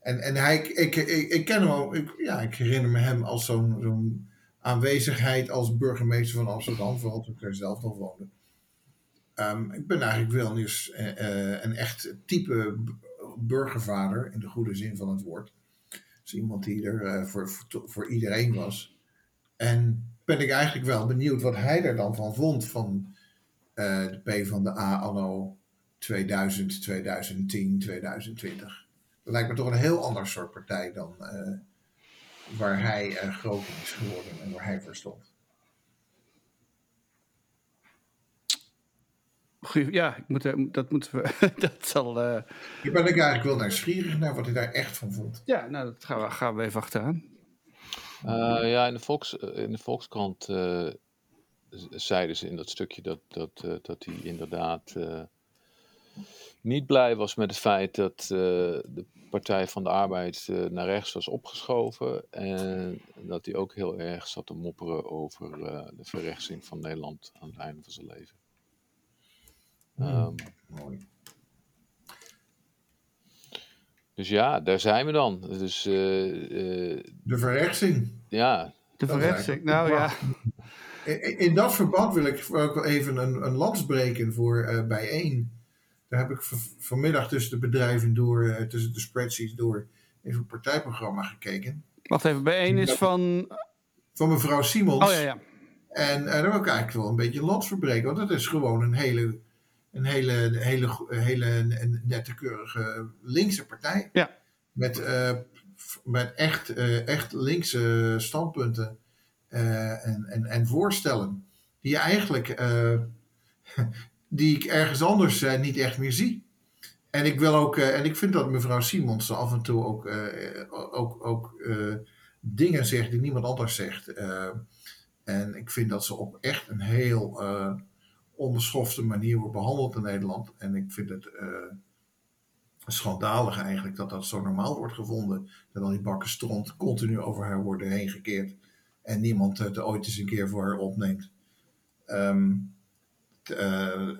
En, en hij, ik, ik, ik ken hem ook... Ik, ja, ik herinner me hem als zo'n... zo'n aanwezigheid als burgemeester van Amsterdam, vooral toen ik er zelf nog woonde. Um, ik ben eigenlijk wel eens uh, uh, een echt type burgervader, in de goede zin van het woord. Dus iemand die er uh, voor, voor, voor iedereen was. En ben ik eigenlijk wel benieuwd wat hij er dan van vond, van uh, de PvdA anno tweeduizend, tweeduizend tien, tweeduizend twintig. Dat lijkt me toch een heel ander soort partij dan... Uh, waar hij uh, groot is geworden en waar hij voor stond. Ja, ik moet, dat moeten we... dat zal... Uh... Ik ben eigenlijk wel nieuwsgierig naar wat hij daar echt van vond. Ja, nou, dat gaan we, gaan we even achteraan. Uh, ja, in de, Volks, in de Volkskrant uh, zeiden ze in dat stukje dat, dat, uh, dat hij inderdaad... Uh, niet blij was met het feit dat uh, de Partij van de Arbeid uh, naar rechts was opgeschoven. En dat hij ook heel erg zat te mopperen over uh, de verrechtsing van Nederland aan het einde van zijn leven. Um, Mooi. Dus ja, daar zijn we dan. Dus, uh, uh, de verrechtsing. Ja. De verrechtsing, nou ja. In, in dat verband wil ik ook wel even een, een lans breken voor uh, bijeen. Daar heb ik vanmiddag tussen de bedrijven door, tussen de spreadsheets door, even een partijprogramma gekeken. Wacht even, bijeen is van... Van mevrouw Simons. Oh ja, ja. En, en daar wil ik eigenlijk wel een beetje land verbreken, want dat is gewoon een hele, een hele, hele, hele nettekeurige linkse partij. Ja. Met, uh, met echt, uh, echt linkse standpunten uh, en, en, en voorstellen die eigenlijk... Uh, die ik ergens anders uh, niet echt meer zie. En ik wil ook, uh, en ik vind dat mevrouw Simons af en toe ook, uh, ook, ook uh, dingen zegt die niemand anders zegt. Uh, en ik vind dat ze op echt een heel uh, onbeschofte manier wordt behandeld in Nederland. En ik vind het uh, schandalig eigenlijk dat dat zo normaal wordt gevonden. Dat al die bakken stront continu over haar worden heen gekeerd. En niemand het ooit eens een keer voor haar opneemt. Um, Uh,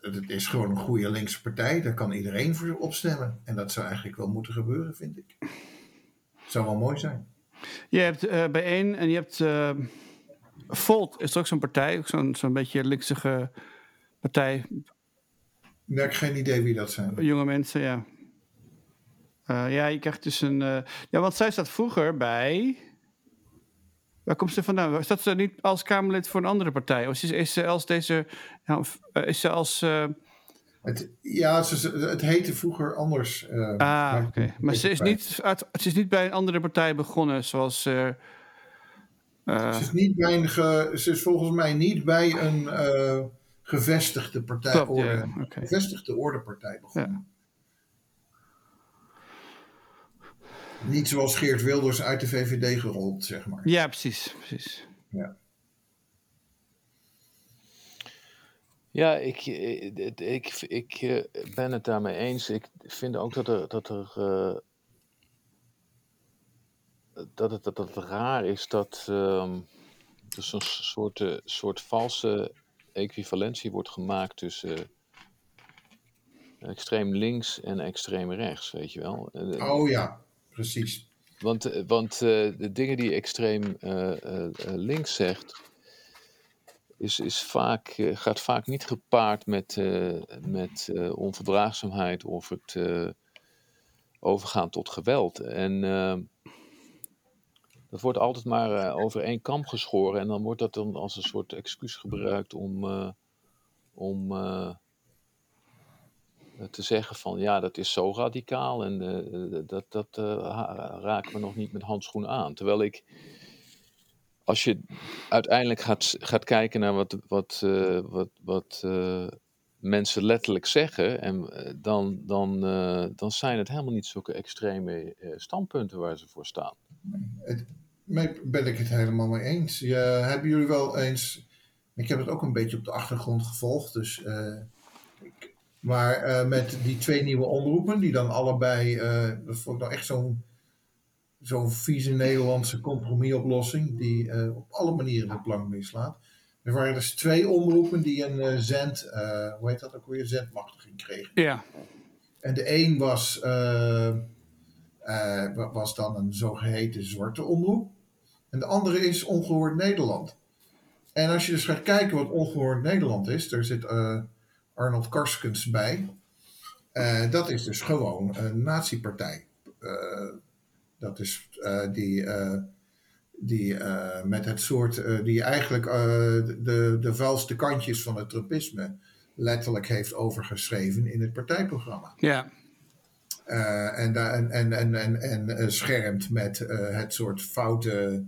het is gewoon een goede linkse partij. Daar kan iedereen voor opstemmen. En dat zou eigenlijk wel moeten gebeuren, vind ik. Zou wel mooi zijn. Je hebt uh, B I J één en je hebt... Uh, Volt is toch zo'n partij? Ook zo'n, zo'n beetje linksige partij. Nee, ik heb geen idee wie dat zijn. Jonge mensen, ja. Uh, ja, je krijgt dus een... Uh, ja, want zij staat vroeger bij... Waar komt ze vandaan? Staat ze niet als Kamerlid voor een andere partij? Of is ze als deze... Nou, is ze als... Uh... Het, ja, ze, het heette vroeger anders. Uh, ah, maar okay. maar ze, is niet, ze is niet bij een andere partij begonnen, zoals... Uh, uh... Ze, is niet bij een ge, ze is volgens mij niet bij een uh, gevestigde partij. Klopt, orde, ja, okay. Gevestigde ordepartij begonnen. Ja. Niet zoals Geert Wilders uit de V V D gerold, zeg maar. Ja, precies. precies. Ja, ja ik, ik, ik, ik ben het daarmee eens. Ik vind ook dat er... Dat, er, uh, dat, het, dat het raar is dat um, er zo'n soort, uh, soort valse equivalentie wordt gemaakt tussen... Uh, extreem links en extreem rechts, weet je wel. Oh ja. Precies. Want, want uh, de dingen die extreem uh, uh, links zegt, is, is vaak, uh, gaat vaak niet gepaard met, uh, met uh, onverdraagzaamheid of het uh, overgaan tot geweld. En uh, dat wordt altijd maar uh, over één kam geschoren en dan wordt dat dan als een soort excuus gebruikt om... Uh, om uh, te zeggen van ja, dat is zo radicaal en uh, dat, dat uh, raken we nog niet met handschoenen aan. Terwijl ik, als je uiteindelijk gaat, gaat kijken naar wat, wat, uh, wat, wat uh, mensen letterlijk zeggen, en dan, dan, uh, dan zijn het helemaal niet zulke extreme uh, standpunten waar ze voor staan. Het, ben ik het helemaal mee eens. Ja, hebben jullie wel eens... Ik heb het ook een beetje op de achtergrond gevolgd, dus... Uh... Maar uh, met die twee nieuwe omroepen, die dan allebei, uh, dat vond ik nou echt zo'n, zo'n vieze Nederlandse compromisoplossing, die uh, op alle manieren de plank meeslaat. Er waren dus twee omroepen die een uh, zend, uh, hoe heet dat ook weer, zendmachtiging kregen. Ja. En de een was, uh, uh, was dan een zogeheten zwarte omroep. En de andere is Ongehoord Nederland. En als je dus gaat kijken wat Ongehoord Nederland is, daar zit... Uh, Arnold Karskens bij. Uh, dat is dus gewoon een nazi-partij. Uh, dat is uh, die, uh, die uh, met het soort uh, die eigenlijk uh, de, de vuilste kantjes van het Trumpisme letterlijk heeft overgeschreven in het partijprogramma. Ja. Uh, en, en, en, en, en, en schermt met uh, het soort foute,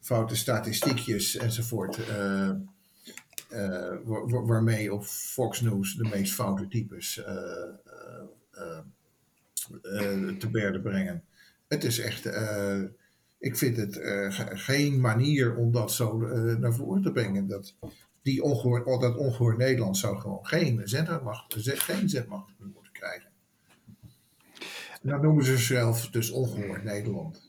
foute statistiekjes enzovoort. Uh, Uh, waar, waarmee op Fox News de meest foute types uh, uh, uh, uh, te berde brengen. Het is echt, uh, ik vind het uh, ge- geen manier om dat zo uh, naar voren te brengen. Dat, die ongehoord, oh, dat ongehoord Nederland zou gewoon geen zendmacht, geen zendmacht moeten krijgen. En dan noemen ze zichzelf dus ongehoord Nederland.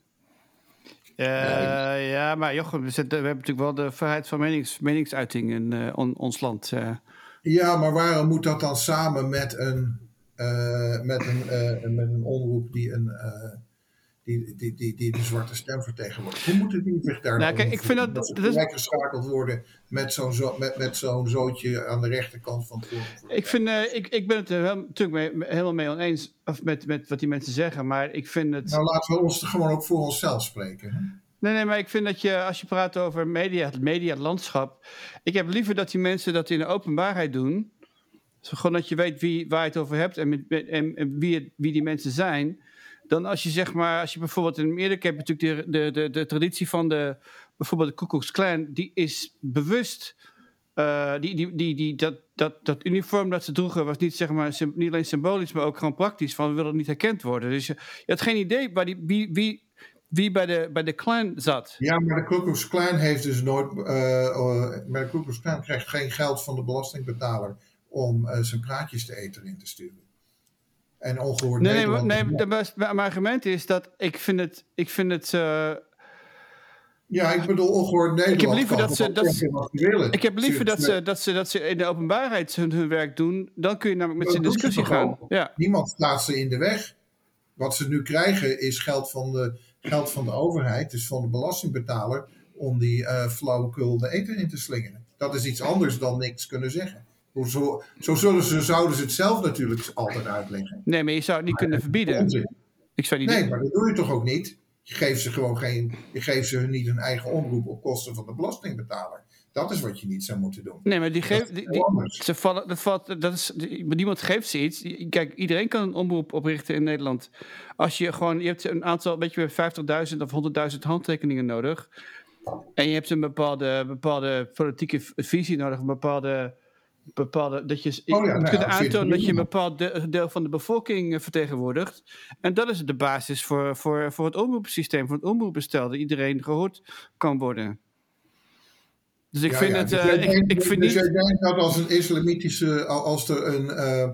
Uh, ja, ik... ja, maar Jochem, we, zetten, we hebben natuurlijk wel de vrijheid van menings, meningsuiting in uh, on, ons land. Uh. Ja, maar waarom moet dat dan samen met een, uh, met een, uh, met een omroep die, een, uh, die, die, die, die de zwarte stem vertegenwoordigt? Hoe moeten die zich daar nou, kijk, ik vind dat, dat ze gelijk is... geschakeld worden met zo'n, zo, met, met zo'n zootje aan de rechterkant van het oorlog? Ik, vind, uh, ik, ik ben het er wel, natuurlijk mee, helemaal mee oneens of met, met wat die mensen zeggen, maar ik vind het... Nou, laten we ons er gewoon ook voor onszelf spreken. Hè? Nee, nee, maar ik vind dat je, als je praat over media, het medialandschap, ik heb liever dat die mensen dat in de openbaarheid doen, dus gewoon dat je weet wie, waar je het over hebt en, met, en, en wie, het, wie die mensen zijn, dan als je zeg maar, als je bijvoorbeeld in Amerika hebt natuurlijk de, de, de, de traditie van de, bijvoorbeeld de Ku Klux Klan, die is bewust Uh, die, die, die, die, dat, dat, dat uniform dat ze droegen was niet, zeg maar, symb- niet alleen symbolisch, maar ook gewoon praktisch. Van, we willen niet herkend worden. Dus je, je had geen idee bij die, wie, wie, wie bij de, bij de Klan zat. Ja, maar de Ku Klux Klan heeft dus nooit... Uh, maar de Ku Klux Klan krijgt geen geld van de belastingbetaler om uh, zijn praatjes te eten in te sturen. En ongehoord nee, Nederland... Nee, nee, maar mijn argument is dat ik vind het... Ik vind het uh, ja, ik bedoel ongehoord Nederland. Ik heb liever dat ze, dat ze, ik heb liever dat ze, dat ze, dat ze in de openbaarheid hun, hun werk doen. Dan kun je namelijk met ze in discussie gaan. Ja. Niemand staat ze in de weg. Wat ze nu krijgen is geld van de, geld van de overheid, dus van de belastingbetaler, om die uh, flauwekul de eten in te slingeren. Dat is iets anders dan niks kunnen zeggen. Zo, zo zullen ze, zouden ze het zelf natuurlijk altijd uitleggen. Nee, maar je zou het niet maar, kunnen verbieden. Ik zou niet nee, doen. Maar dat doe je toch ook niet? Je geeft ze gewoon geen, je geeft ze niet hun eigen omroep op kosten van de belastingbetaler. Dat is wat je niet zou moeten doen. Nee, maar die geeft, die, die, ze vallen, dat valt, dat is, die, niemand geeft ze iets. Kijk, iedereen kan een omroep oprichten in Nederland. Als je gewoon, je hebt een aantal, weet je, vijftigduizend of honderdduizend handtekeningen nodig. En je hebt een bepaalde, bepaalde politieke visie nodig, een bepaalde... Bepaalde, dat je oh ja, nou, kunt aantonen dat je een bepaald de, deel van de bevolking vertegenwoordigt. En dat is de basis voor, voor, voor het omroepsysteem, voor het omroepbestel, dat iedereen gehoord kan worden. Dus ik ja, vind ja. het... Dus uh, ik, denk, ik vind dus niet... jij denkt dat als een islamitische, als er een, uh,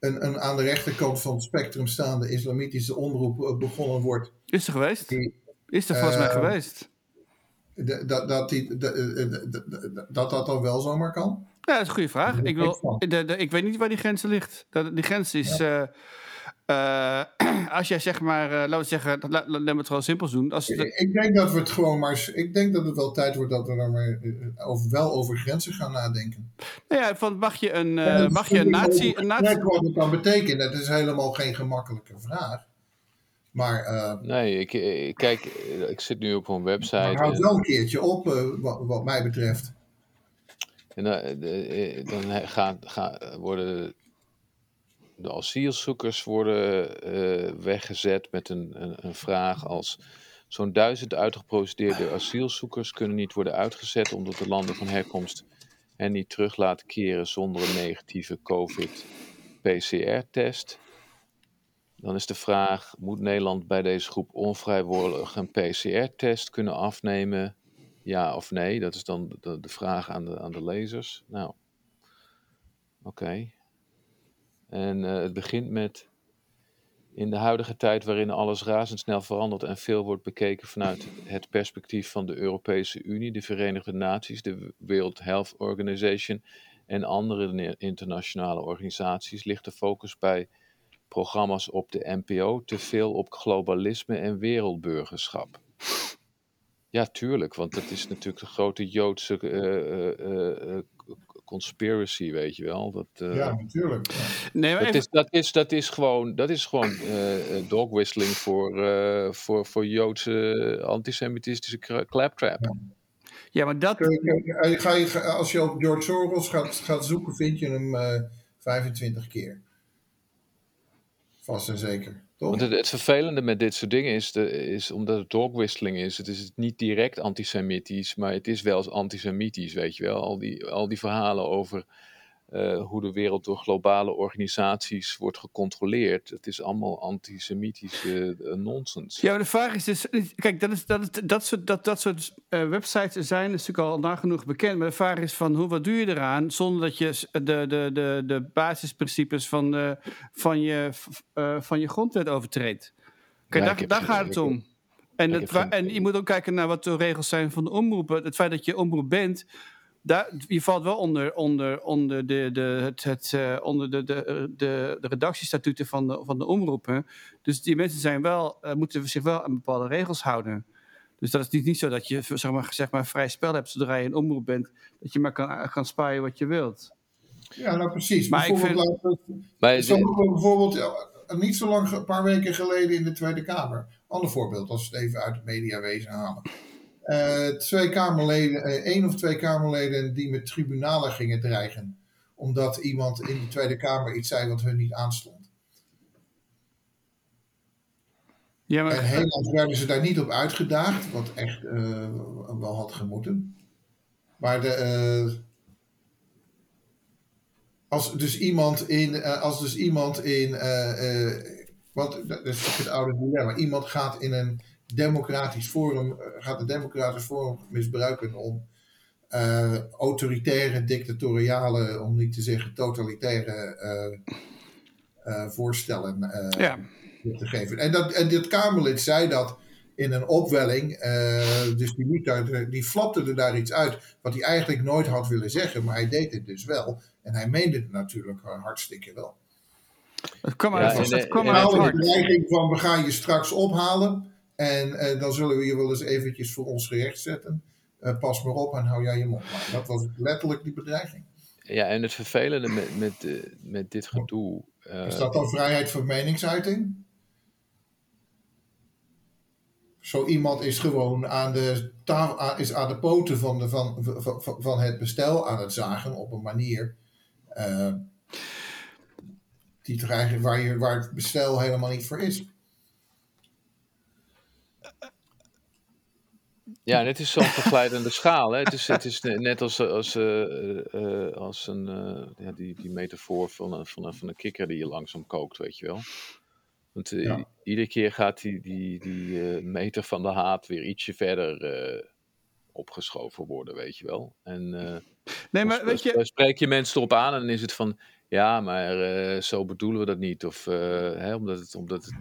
een, een aan de rechterkant van het spectrum staande islamitische omroep begonnen wordt... Is er geweest? Die, is er volgens mij uh, geweest? Dat dat, die, dat, dat dat dan wel zomaar kan? Ja, dat is een goede vraag. Ik, wil, de, de, ik weet niet waar die grens ligt. De, die grens is... Ja. Uh, uh, als jij zeg maar... Uh, laten we zeggen... La, laten we het gewoon simpel doen. Als de... Ik denk dat we het gewoon maar... Ik denk dat het wel tijd wordt dat we daar maar... Over, wel over grenzen gaan nadenken. Nou ja, van mag je een... Uh, mag je een nazi... Een nazi... Kijk wat het dan betekent. Dat is helemaal geen gemakkelijke vraag. Maar... Uh, nee, ik, ik, kijk... Ik zit nu op een website... Maar houd en... wel een keertje op... Uh, wat, wat mij betreft... En dan gaan, gaan, worden de asielzoekers worden, uh, weggezet met een, een, een vraag als... Zo'n duizend uitgeprocedeerde asielzoekers kunnen niet worden uitgezet... omdat de landen van herkomst hen niet terug laten keren zonder een negatieve COVID P C R test. Dan is de vraag, moet Nederland bij deze groep onvrijwillig een P C R test kunnen afnemen... Ja of nee, dat is dan de, de vraag aan de, aan de lezers. Nou, oké. Okay. En uh, het begint met... In de huidige tijd waarin alles razendsnel verandert... en veel wordt bekeken vanuit het perspectief van de Europese Unie... de Verenigde Naties, de World Health Organization... en andere internationale organisaties... ligt de focus bij programma's op de N P O... te veel op globalisme en wereldburgerschap... Ja, tuurlijk, want dat is natuurlijk de grote Joodse uh, uh, uh, conspiracy, weet je wel. Dat, uh, ja, natuurlijk. Ja. Nee, maar dat, even... is, dat, is, dat is gewoon, dat is gewoon uh, dogwhistling voor, uh, voor, voor Joodse antisemitistische claptrap. Ja, ja, maar dat... Ga je, als je op George Soros gaat, gaat zoeken, vind je hem uh, vijfentwintig keer. Vast en zeker. Want het, het vervelende met dit soort dingen is, de, is omdat het dogwhistling is, het is niet direct antisemitisch, maar het is wel eens antisemitisch, weet je wel. Al die, al die verhalen over uh, hoe de wereld door globale organisaties wordt gecontroleerd, het is allemaal antisemitische uh, nonsens. Ja, maar de vraag is dus, kijk, dat, is, dat, is, dat soort, dat, dat soort uh, websites zijn is natuurlijk al nagenoeg bekend, maar de vraag is van, hoe, wat doe je eraan zonder dat je de, de, de, de basisprincipes van, uh, van, je, uh, van je grondwet overtreedt? Kijk, ja, daar, daar gaat het om. En, het, wa- en je moet ook kijken naar wat de regels zijn van de omroepen. Het feit dat je omroep bent... Daar, je valt wel onder, onder, onder, de, de, het, het, uh, onder de, de, de, de redactiestatuten van de, van de omroepen. Dus die mensen zijn wel, uh, moeten zich wel aan bepaalde regels houden. Dus dat is niet, niet zo dat je zeg maar, zeg maar, vrij spel hebt zodra je een omroep bent. Dat je maar kan, kan spaaien wat je wilt. Ja, nou precies. Maar bijvoorbeeld, ik vind... laat, bij de... bijvoorbeeld ja, niet zo lang, een paar weken geleden in de Tweede Kamer. Ander voorbeeld, als we het even uit het mediawezen halen. Uh, twee Kamerleden, uh, één of twee Kamerleden die met tribunalen gingen dreigen. Omdat iemand in de Tweede Kamer iets zei wat hun niet aanstond. Ja, maar... En helaas werden ze daar niet op uitgedaagd, wat echt uh, wel had gemoeten. Maar de, uh, als dus iemand in, uh, als dus iemand in uh, uh, want dat is ook het oude dilemma, iemand gaat in een democratisch forum, gaat een democratisch forum misbruiken om uh, autoritaire, dictatoriale, om niet te zeggen totalitaire uh, uh, voorstellen uh, ja. te geven. En, dat, en dit Kamerlid zei dat in een opwelling, uh, dus die, die, die flapte er daar iets uit wat hij eigenlijk nooit had willen zeggen, maar hij deed het dus wel. En hij meende het natuurlijk hartstikke wel. Het kwam uit het hart. Nou, de dreiging van we gaan je straks ophalen en uh, dan zullen we je wel eens eventjes voor ons gerecht zetten. Uh, pas maar op en hou jij je mond. Maar dat was letterlijk die bedreiging. Ja, en het vervelende met, met, uh, met dit gedoe... Uh, is dat dan vrijheid van meningsuiting? Zo iemand is gewoon aan de, tafel, is aan de poten van, de, van, van, van het bestel aan het zagen op een manier uh, die eigenlijk, waar, je, waar het bestel helemaal niet voor is. Ja, en het is zo'n verglijdende schaal. Hè? Het, is, het is net als, als, uh, uh, als een, uh, ja, die, die metafoor van een, van, een, van een kikker die je langzaam kookt, weet je wel. Want uh, ja. iedere keer gaat die, die, die uh, meter van de haat weer ietsje verder uh, opgeschoven worden, weet je wel. En uh, nee, maar, dan, weet je... dan spreek je mensen erop aan en dan is het van, ja, maar uh, zo bedoelen we dat niet. Of, uh, hè, omdat, het, omdat, het,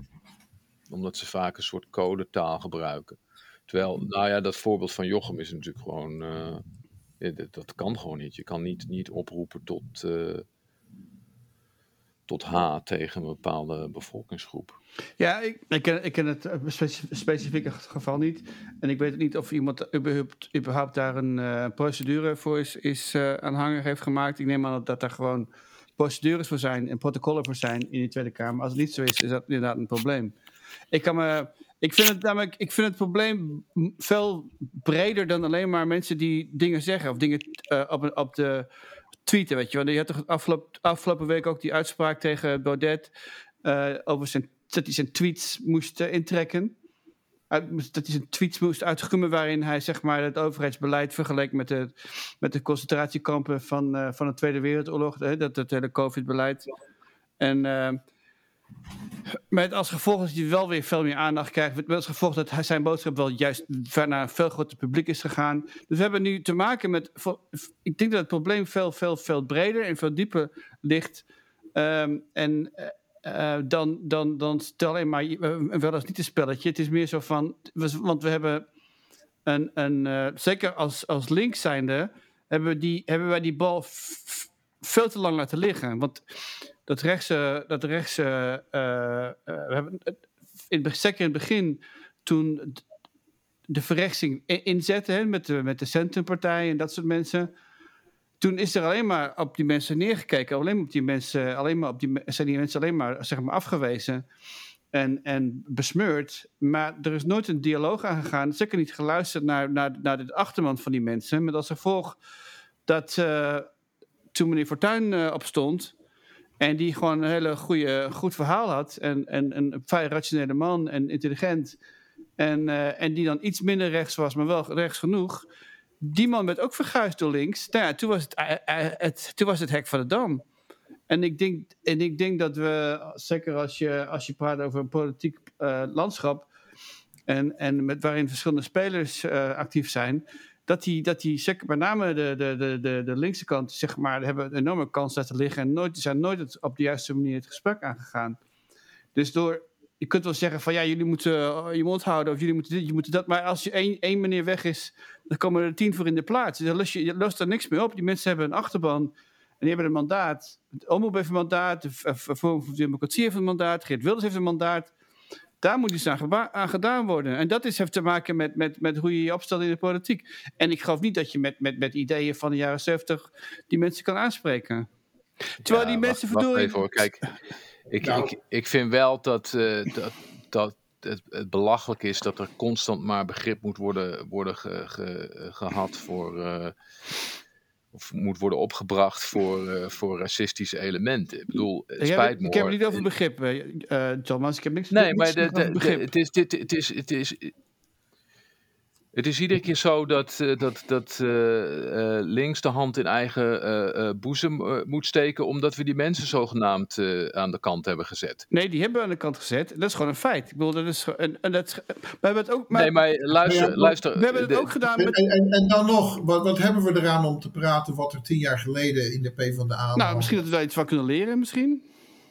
omdat ze vaak een soort codetaal gebruiken. Terwijl, nou ja, dat voorbeeld van Jochem is natuurlijk gewoon, uh, ja, dat, dat kan gewoon niet. Je kan niet, niet oproepen tot... Uh, tot haat tegen een bepaalde bevolkingsgroep. Ja, ik, ik, ken, ik ken het specif- specifieke geval niet. En ik weet niet of iemand überhaupt, überhaupt daar een uh, procedure voor is, is uh, aanhanger heeft gemaakt. Ik neem aan dat, dat daar gewoon procedures voor zijn en protocollen voor zijn in de Tweede Kamer. Als het niet zo is, is dat inderdaad een probleem. Ik kan me... Ik vind het namelijk, ik vind het probleem veel breder dan alleen maar mensen die dingen zeggen of dingen uh, op, op de tweeten, weet je. Want je had toch afgelopen, afgelopen week ook die uitspraak tegen Baudet uh, over zijn, dat hij zijn tweets moest uh, intrekken. Uit, dat hij zijn tweets moest uitgummen waarin hij zeg maar het overheidsbeleid vergeleek met de, met de concentratiekampen van, uh, van de Tweede Wereldoorlog. Hè, dat, dat hele COVID-beleid. En... Uh, met als gevolg dat hij wel weer veel meer aandacht krijgt. Met als gevolg dat zijn boodschap wel juist naar een veel groter publiek is gegaan. Dus we hebben nu te maken met... Ik denk dat het probleem veel, veel, veel breder en veel dieper ligt. Um, en uh, dan, dan, dan stel alleen maar... Uh, wel eens niet een spelletje. Het is meer zo van... Want we hebben... Een, een, uh, zeker als, als links zijnde... Hebben, we die, hebben wij die bal f- veel te lang laten liggen. Want... Dat rechtse, dat rechtse uh, uh, we hebben, in, zeker in het begin, toen de verrechtsing inzette hè, met, de, met de centrumpartijen en dat soort mensen, toen is er alleen maar op die mensen neergekeken, alleen op die mensen, alleen maar op die, zijn die mensen alleen maar, zeg maar afgewezen en, en besmeurd. Maar er is nooit een dialoog aangegaan, zeker niet geluisterd naar, naar, naar de achterman van die mensen, met als gevolg dat uh, toen meneer Fortuyn uh, opstond. En die gewoon een hele goede, goed verhaal had. En, en een vrij rationele man en intelligent. En, uh, en die dan iets minder rechts was, maar wel rechts genoeg. Die man werd ook verguisd door links. Nou ja, toen was het, uh, uh, het, toen was het hek van de dam. En ik denk, en ik denk dat we, zeker als je, als je praat over een politiek uh, landschap... En, en met, waarin verschillende spelers uh, actief zijn... Dat die, dat die zeker met name de, de, de, de, de linkse kant, zeg maar, hebben een enorme kans laten liggen. En nooit, zijn nooit het, op de juiste manier het gesprek aangegaan. Dus door, je kunt wel zeggen van ja, jullie moeten je mond houden of jullie moeten dit, jullie moeten dat. Maar als je één, één meneer weg is, dan komen er tien voor in de plaats. Dan los je, je lost er niks meer op. Die mensen hebben een achterban en die hebben een mandaat. Het O M O B heeft een mandaat, de Forum voor Democratie heeft een mandaat, Geert Wilders heeft een mandaat. Daar moet iets aan gedaan worden. En dat is, heeft te maken met, met, met hoe je je opstelt in de politiek. En ik geloof niet dat je met, met, met ideeën van de jaren zeventig die mensen kan aanspreken. Terwijl ja, die mensen verdorie... Wacht, wacht even hoor. Kijk, ik, nou. ik, ik vind wel dat, uh, dat, dat het, het belachelijk is dat er constant maar begrip moet worden, worden ge, ge, gehad voor... Uh, of moet worden opgebracht voor, uh, voor racistische elementen. Ik bedoel, het spijt me. Ik heb het niet over begrip, uh, Thomas. Ik heb niks, nee, niks maar de, de, over begrip. Nee, maar het is... Dit, het is, het is Het is iedere keer zo dat, dat, dat uh, uh, links de hand in eigen uh, uh, boezem uh, moet steken, omdat we die mensen zogenaamd uh, aan de kant hebben gezet. Nee, die hebben we aan de kant gezet. Dat is gewoon een feit. Ik bedoel, dat is een, een, dat is, we hebben het ook. Maar, nee, maar luister, ja, luister. We hebben het de, ook gedaan. Met... En, en, en dan nog, wat, wat hebben we eraan om te praten wat er tien jaar geleden in de PvdA was? Nou, misschien dat we daar iets van kunnen leren, misschien.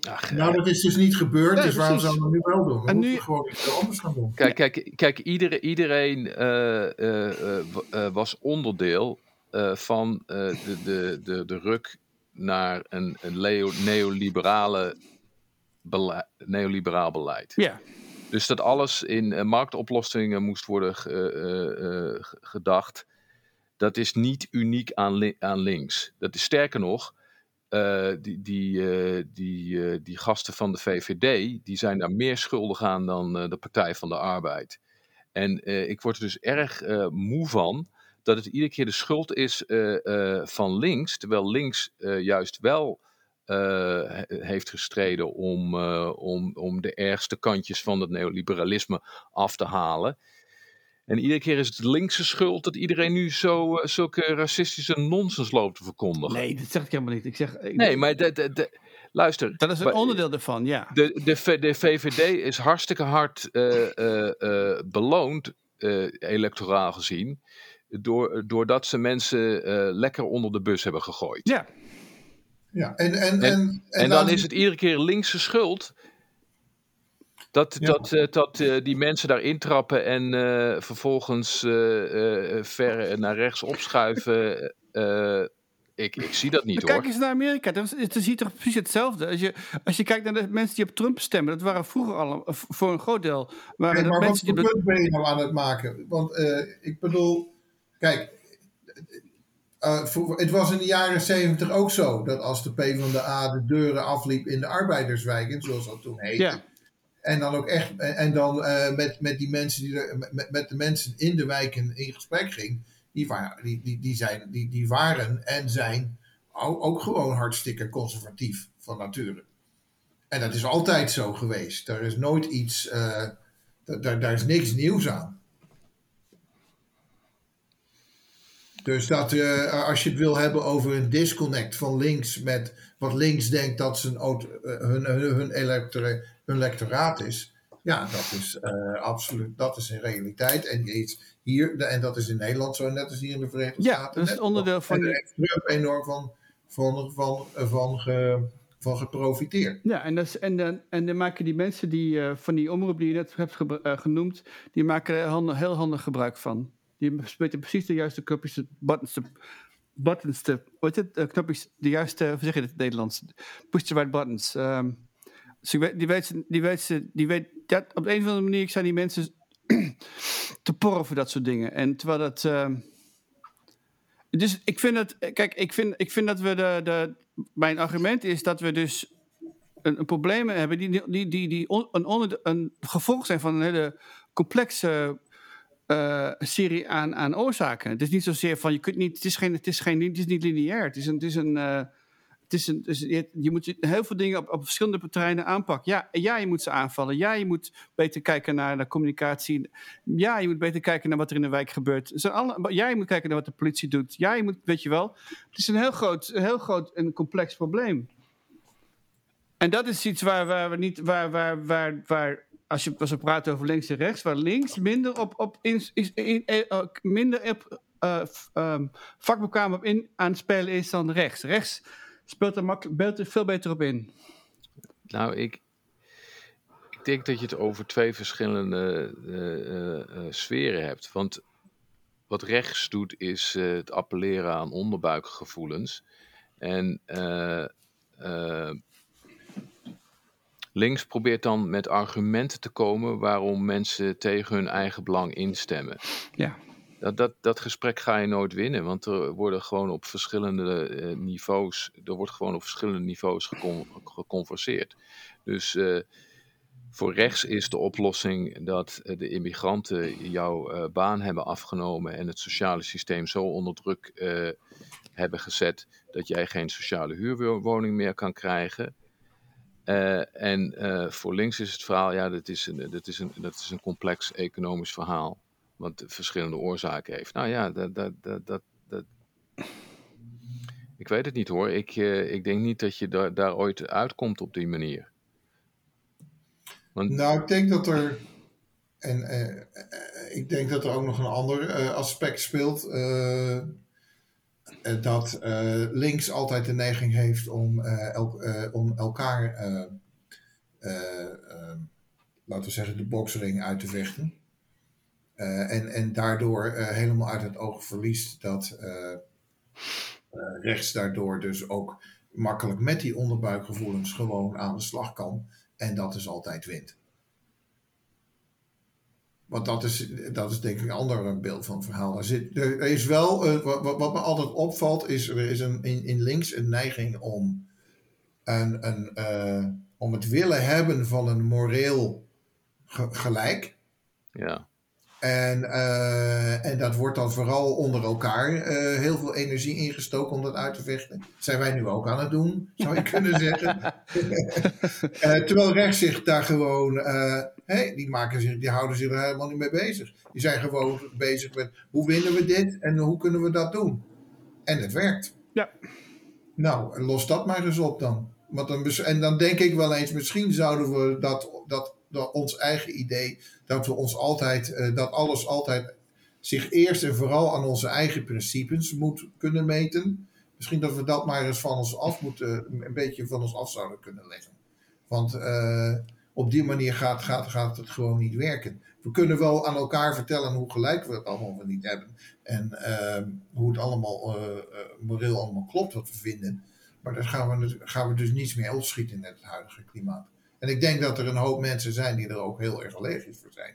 Ach, nou, dat is dus niet gebeurd, nee, dus waarom zouden we nu wel doen? We en nu... gewoon iets anders gaan doen. Kijk, kijk, kijk iedereen, iedereen uh, uh, uh, was onderdeel uh, van uh, de, de, de, de ruk naar een, een leo, neoliberale beleid, neoliberaal beleid. Ja. Dus dat alles in uh, marktoplossingen moest worden g- uh, uh, gedacht, dat is niet uniek aan, li- aan links. Dat is sterker nog... Uh, die, die, uh, die, uh, die gasten van de V V D, die zijn daar meer schuldig aan dan uh, de Partij van de Arbeid. En uh, ik word er dus erg uh, moe van dat het iedere keer de schuld is uh, uh, van links, terwijl links uh, juist wel uh, heeft gestreden om, uh, om, om de ergste kantjes van het neoliberalisme af te halen. En iedere keer is het linkse schuld dat iedereen nu zo, uh, zulke racistische nonsens loopt te verkondigen. Nee, dat zeg ik helemaal niet. Ik zeg, ik nee, maar de, de, de, luister. Dat is een onderdeel daarvan, ja. De, de, de V V D is hartstikke hard uh, uh, uh, beloond, uh, electoraal gezien, door, doordat ze mensen uh, lekker onder de bus hebben gegooid. Ja. ja en, en, en, en, en, en dan, dan is het iedere keer linkse schuld... Dat, ja. dat, uh, dat uh, die mensen daar intrappen en uh, vervolgens uh, uh, ver naar rechts opschuiven. Uh, ik, ik zie dat niet, maar hoor. Kijk eens naar Amerika. Het is hier toch precies hetzelfde. Als je, als je kijkt naar de mensen die op Trump stemmen, dat waren vroeger al voor een groot deel. Waren nee, maar wat voor punt be- ben je nou aan het maken? Want uh, ik bedoel, kijk, uh, voor, het was in de jaren zeventig ook zo dat als de PvdA de deuren afliep in de arbeiderswijken, zoals dat toen heette. Ja. En dan ook echt, en dan uh, met, met die mensen die er, met, met de mensen in de wijken in gesprek ging, die, wa- die, die, die, zijn, die, die waren en zijn ook, ook gewoon hartstikke conservatief van nature. En dat is altijd zo geweest. Er is nooit iets, uh, d- d- daar is niks nieuws aan. Dus dat uh, als je het wil hebben over een disconnect van links met wat links denkt dat ze auto, uh, hun, hun, hun electorate. Hun lectoraat is, ja, dat is uh, absoluut, dat is in realiteit. En iets hier, en dat is in Nederland zo, net als hier in de Verenigde ja, Staten. Ja, dat is het onderdeel van... En daar heeft Trump enorm van, van, van, van, ge, van geprofiteerd. Ja, en, dat is, en, dan, en dan maken die mensen die uh, van die omroep die je net hebt ge, uh, genoemd, die maken er hand, heel handig gebruik van. Die weten precies de juiste knopjes, de buttons te... Buttons te wat is het? Uh, knopjes, de juiste, hoe zeg je dat in het Nederlands? Push the right buttons. Um, Dus weet, die weet, die weet, die weet, dat, op een of andere manier zijn die mensen te porren voor dat soort dingen. En terwijl dat... Uh, dus ik vind dat... Kijk, ik vind, ik vind dat we de, de... Mijn argument is dat we dus een, een probleem hebben... die, die, die, die on, een, onder, een gevolg zijn van een hele complexe uh, serie aan, aan oorzaken. Het is niet zozeer van... je kunt niet. Het is, geen, het is, geen, het is niet lineair. Het is een... Het is een uh, Het is een, dus je, je moet heel veel dingen op, op verschillende terreinen aanpakken. Ja, ja, je moet ze aanvallen. Ja, je moet beter kijken naar, naar communicatie. Ja, je moet beter kijken naar wat er in de wijk gebeurt. Zijn alle, ja, je moet kijken naar wat de politie doet. Ja, je moet, weet je wel. Het is een heel groot, een heel groot en complex probleem. En dat is iets waar, waar we niet... Waar, waar, waar, waar, als je, als we praten over links en rechts... waar links minder op, op, in, in, in, in, minder op uh, um, vakbekwaam op in, aan het spelen is dan rechts. Rechts... speelt er, mak- speelt er veel beter op in. Nou, ik, ik denk dat je het over twee verschillende uh, uh, uh, sferen hebt. Want wat rechts doet is uh, het appelleren aan onderbuikgevoelens. En uh, uh, links probeert dan met argumenten te komen waarom mensen tegen hun eigen belang instemmen. Ja. Dat, dat, dat gesprek ga je nooit winnen, want er worden gewoon op verschillende uh, niveaus, er wordt gewoon op verschillende niveaus gecon- geconverseerd. Dus uh, voor rechts is de oplossing dat uh, de immigranten jouw uh, baan hebben afgenomen en het sociale systeem zo onder druk uh, hebben gezet dat jij geen sociale huurwoning meer kan krijgen. Uh, en uh, voor links is het verhaal, ja, dat is een, dat is een, dat is een complex economisch verhaal. Wat verschillende oorzaken heeft. Nou ja, dat... dat, dat, dat, dat... Ik weet het niet hoor. Ik, uh, ik denk niet dat je da- daar ooit uitkomt op die manier. Want... Nou, ik denk dat er... En uh, ik denk dat er ook nog een ander uh, aspect speelt. Uh, dat uh, links altijd de neiging heeft om, uh, el- uh, om elkaar... Uh, uh, uh, laten we zeggen, de boksring uit te vechten. Uh, en, en daardoor uh, helemaal uit het oog verliest dat uh, uh, rechts daardoor dus ook makkelijk met die onderbuikgevoelens gewoon aan de slag kan. En dat is altijd wint. Want dat is, dat is denk ik een ander beeld van het verhaal. Er, zit, er is wel, uh, wat, wat me altijd opvalt, is er is een, in, in links een neiging om, een, een, uh, om het willen hebben van een moreel ge- gelijk. Ja. En, uh, en dat wordt dan vooral onder elkaar uh, heel veel energie ingestoken om dat uit te vechten. Dat zijn wij nu ook aan het doen, zou je kunnen zeggen. uh, terwijl rechts zich daar gewoon, uh, hey, die, maken zich, die houden zich er helemaal niet mee bezig. Die zijn gewoon bezig met hoe winnen we dit en hoe kunnen we dat doen. En het werkt. Ja. Nou, los dat maar eens op dan. Want dan bes- en dan denk ik wel eens, misschien zouden we dat... dat door ons eigen idee dat we ons altijd, uh, dat alles altijd zich eerst en vooral aan onze eigen principes moet kunnen meten. Misschien dat we dat maar eens van ons af moeten, een beetje van ons af zouden kunnen leggen. Want uh, op die manier gaat, gaat, gaat het gewoon niet werken. We kunnen wel aan elkaar vertellen hoe gelijk we het allemaal niet hebben. En uh, hoe het allemaal, uh, uh, moreel allemaal klopt wat we vinden. Maar daar gaan we, gaan we dus niets meer opschieten in het huidige klimaat. En ik denk dat er een hoop mensen zijn die er ook heel erg allergisch voor zijn.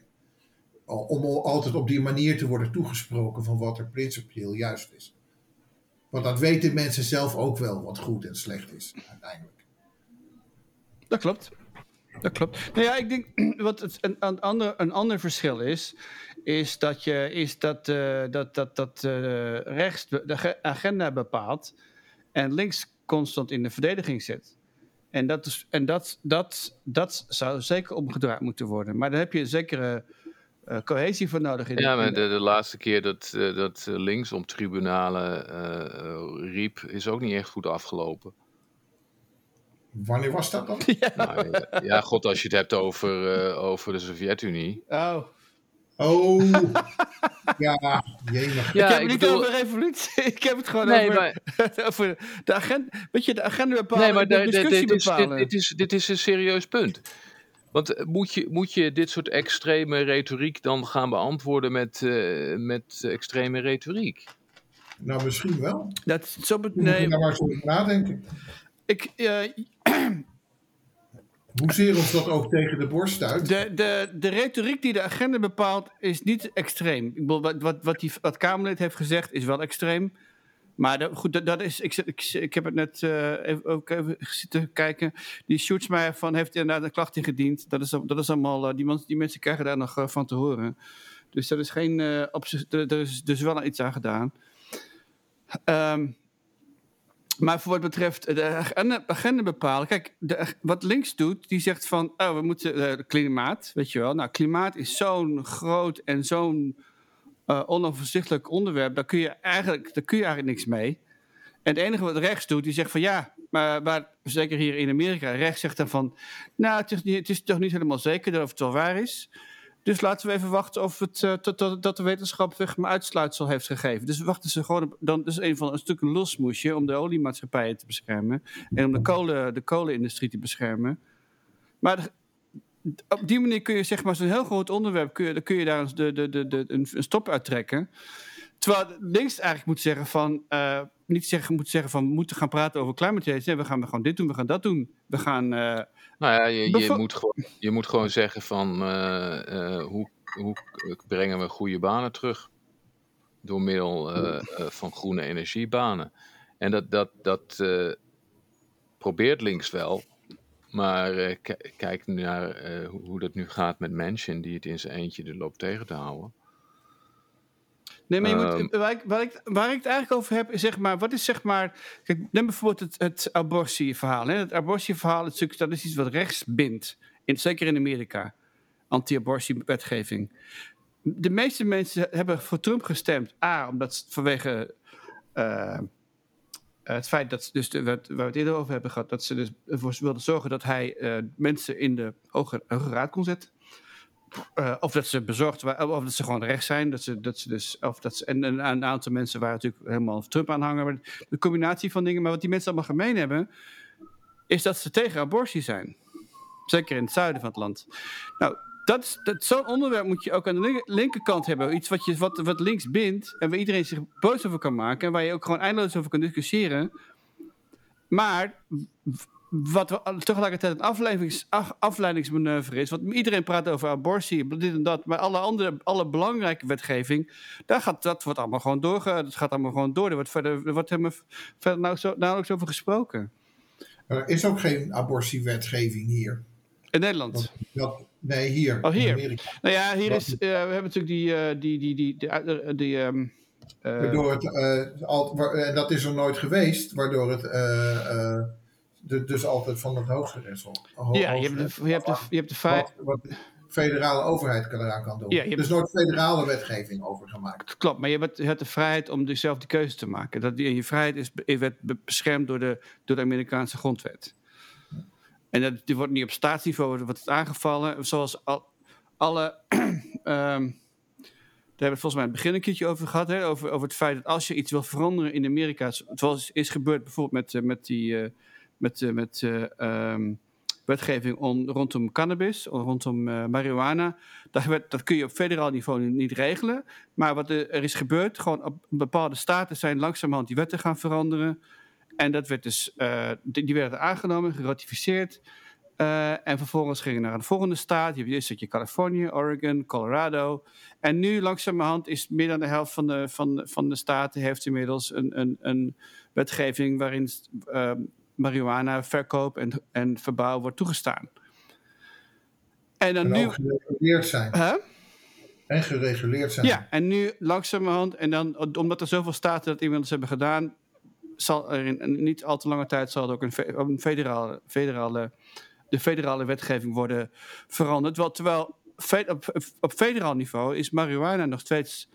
Om altijd op die manier te worden toegesproken van wat er principieel juist is. Want dat weten mensen zelf ook wel wat goed en slecht is uiteindelijk. Dat klopt. Dat klopt. Nou ja, ik denk wat het, een, een, ander, een ander verschil is, is dat, je, is dat, uh, dat, dat, dat uh, rechts de agenda bepaalt en links constant in de verdediging zit. En, dat, is, en dat, dat, dat zou zeker omgedraaid moeten worden. Maar daar heb je een zekere uh, cohesie voor nodig. In ja, de, maar de, de laatste keer dat, uh, dat links om tribunalen uh, riep, is ook niet echt goed afgelopen. Wanneer was dat dan? Ja, nou, ja, ja god, als je het hebt over, uh, over de Sovjet-Unie. Oh. Oh, ja, jemig. Ja, ik heb het niet bedoel... over revolutie, ik heb het gewoon nee, over, maar... over de agenda, weet je, de agenda bepalen, nee, maar de, de discussie dit, dit bepalen. Is, dit, dit, is, dit is een serieus punt. Want moet je, moet je dit soort extreme retoriek dan gaan beantwoorden met, uh, met extreme retoriek? Nou, misschien wel. Dat zo be- nee. Daar maar zo over nadenken. Ik... Uh, Hoezeer ons dat ook tegen de borst stuit. De, de, de retoriek die de agenda bepaalt is niet extreem. Ik bedoel, wat, wat, wat, die, wat Kamerlid heeft gezegd is wel extreem. Maar de, goed, dat, dat is... Ik, ik, ik heb het net uh, even, ook even zitten kijken. Die Schutzmeijer van heeft inderdaad een klacht ingediend. Dat is, dat is allemaal... Uh, die, man, die mensen krijgen daar nog uh, van te horen. Dus dat is geen... Uh, op, er is dus wel iets aan gedaan. Um, Maar voor wat betreft de agenda bepalen... Kijk, de, wat links doet, die zegt van... Oh, we moeten uh, klimaat, weet je wel. Nou, klimaat is zo'n groot en zo'n uh, onoverzichtelijk onderwerp. Daar kun, je eigenlijk, daar kun je eigenlijk niks mee. En het enige wat rechts doet, die zegt van... Ja, maar, maar zeker hier in Amerika. Rechts zegt dan van... Nou, het is, niet, het is toch niet helemaal zeker of het wel waar is. Dus laten we even wachten of het, uh, tot, tot, tot de wetenschap weg maar uitsluitsel heeft gegeven. Dus wachten ze gewoon op, dan is een van een stuk een losmoesje om de oliemaatschappijen te beschermen. En om de, kolen, de kolenindustrie te beschermen. Maar de, op die manier kun je zeg maar zo'n heel groot onderwerp, kun je, kun je daar de, de, de, de, een stop uit trekken. Terwijl links eigenlijk moet zeggen van, uh, niet zeggen, moet zeggen van, we moeten gaan praten over climate change. Nee, we gaan gewoon dit doen, we gaan dat doen. We gaan... Uh, Nou ja, je, je, moet gewoon, je moet gewoon zeggen van uh, uh, hoe, hoe brengen we goede banen terug door middel uh, uh, van groene energiebanen. En dat, dat, dat uh, probeert links wel, maar uh, k- kijk naar uh, hoe dat nu gaat met Manchin die het in zijn eentje er loopt tegen te houden. Nee, maar je um, moet, waar, ik, waar, ik, waar ik het eigenlijk over heb, is zeg maar, wat is zeg maar... Kijk, neem bijvoorbeeld het, het abortieverhaal. Hè? Het abortieverhaal, het, dat is iets wat rechts bindt. In, zeker in Amerika. Anti-abortie-wetgeving. de meeste mensen hebben voor Trump gestemd. A, omdat vanwege uh, het feit dat, dus de, waar we het eerder over hebben gehad, dat ze dus ervoor wilden zorgen dat hij uh, mensen in de hoge, hoge raad kon zetten. Uh, of dat ze bezorgd waren, of dat ze gewoon rechts zijn. Dat ze, dat ze dus, of dat ze, en een, een aantal mensen waren natuurlijk helemaal Trump-aanhanger. Maar de combinatie van dingen. Maar wat die mensen allemaal gemeen hebben, is dat ze tegen abortie zijn. Zeker in het zuiden van het land. Nou, dat is, dat, zo'n onderwerp moet je ook aan de linker, linkerkant hebben. Iets wat, je, wat, wat links bindt en waar iedereen zich boos over kan maken. En waar je ook gewoon eindeloos over kan discussiëren. Maar wat we tegelijkertijd een afleidings, af, afleidingsmanoeuvre is. Want iedereen praat over abortie, dit en dat. Maar alle andere, alle belangrijke wetgeving, daar gaat, dat wordt allemaal gewoon door. Dat gaat allemaal gewoon door. Er wordt verder, er wordt helemaal, verder nou, zo, nauwelijks over gesproken. Er is ook geen abortiewetgeving hier. In Nederland? Dat, dat, nee, hier. Oh, hier. In Amerika. Nou ja, hier is, uh, we hebben natuurlijk die... Uh, die, die, die, die, uh, die um, uh, waardoor het... Uh, al, waar, en dat is er nooit geweest, waardoor het... Uh, uh, de, dus altijd van het hoogste result. Ho- ja, je hebt de... Je hebt de, je hebt de vij- wat, wat de federale overheid kan eraan kan doen. Ja, er is dus nooit federale wetgeving over gemaakt. Klopt, maar je hebt, je hebt de vrijheid om zelf die keuze te maken. Dat, je vrijheid is, je werd beschermd door de, door de Amerikaanse grondwet. En dat, die wordt niet op staatsniveau wordt het aangevallen. Zoals al, alle... um, daar hebben we het volgens mij in het begin een keertje over gehad. Hè, over, over het feit dat als je iets wil veranderen in Amerika... Zoals is gebeurd bijvoorbeeld met, met die... Uh, met, uh, met uh, um, wetgeving on, rondom cannabis, rondom uh, marihuana. Dat, werd, dat kun je op federaal niveau niet regelen. Maar wat er, er is gebeurd... gewoon op bepaalde staten zijn langzamerhand die wetten gaan veranderen... En dat werd dus, uh, die, die werden aangenomen, geratificeerd. Uh, en vervolgens gingen naar een volgende staat. Je hebt eerst Californië, Oregon, Colorado. En nu langzamerhand is meer dan de helft van de, van, van de staten... heeft inmiddels een, een, een wetgeving waarin uh, marihuana verkoop en, en verbouw wordt toegestaan. En dan en nu... gereguleerd zijn. Huh? En gereguleerd zijn. Ja, en nu langzamerhand. En dan, omdat er zoveel staten dat inmiddels hebben gedaan... zal er in niet al te lange tijd zal er ook een federale, federale, de federale wetgeving worden veranderd. Wel, terwijl op, op federaal niveau is marihuana nog steeds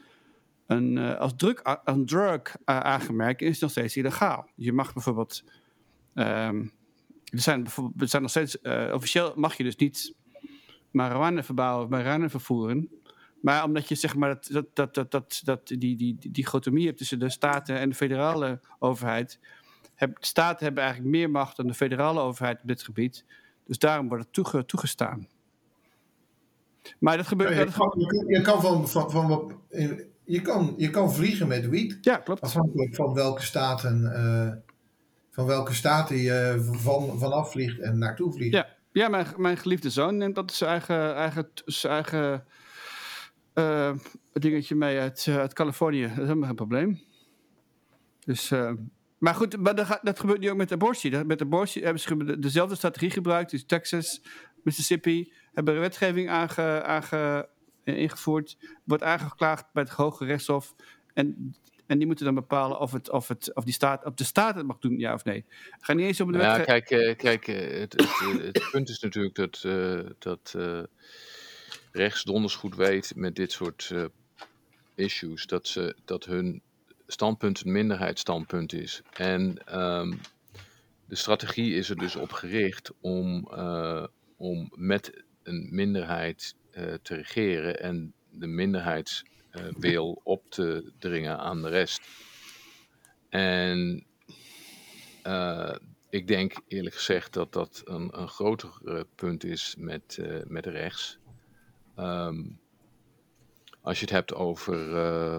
een, als drug, een drug uh, aangemerkt en is nog steeds illegaal. Je mag bijvoorbeeld, um, er zijn bijvoorbeeld, er zijn nog steeds uh, officieel mag je dus niet marihuana verbouwen of marihuana vervoeren. Maar omdat je zeg maar dat, dat, dat, dat, dat, dat die, die, die dichotomie hebt tussen de staten en de federale overheid. Heb, de staten hebben eigenlijk meer macht dan de federale overheid op dit gebied. Dus daarom wordt het toege, toegestaan. Maar dat gebeurt... Ja, je, dat kan, ge- je kan van... van, van je, kan, je kan vliegen met wiet. Ja, klopt. Afhankelijk van welke staten, uh, van welke staten je van, vanaf vliegt en naartoe vliegt. Ja, ja mijn, mijn geliefde zoon neemt dat zijn eigen... eigen, zijn eigen Uh, een dingetje mee uit, uh, uit Californië. Dat is helemaal geen probleem. Dus, uh, maar goed, maar dat, gaat, dat gebeurt nu ook met abortie. Dat, met abortie hebben ze dezelfde strategie gebruikt. Dus Texas, Mississippi hebben wetgeving aange, aange, ingevoerd. Wordt aangeklaagd bij het Hoge Rechtshof. En, en die moeten dan bepalen of, het, of, het, of, die staat, of de staat het mag doen, ja of nee. Ga niet eens om de wetgeving. Ja, kijk, kijk het, het, het punt is natuurlijk dat... Uh, dat uh... rechts donders goed weet met dit soort uh, issues dat, ze, dat hun standpunt een minderheidsstandpunt is. En um, de strategie is er dus op gericht om, uh, om met een minderheid uh, te regeren en de minderheidswil uh, op te dringen aan de rest. En uh, ik denk eerlijk gezegd dat dat een, een groter uh, punt is met, uh, met rechts. Um, als je het hebt over uh,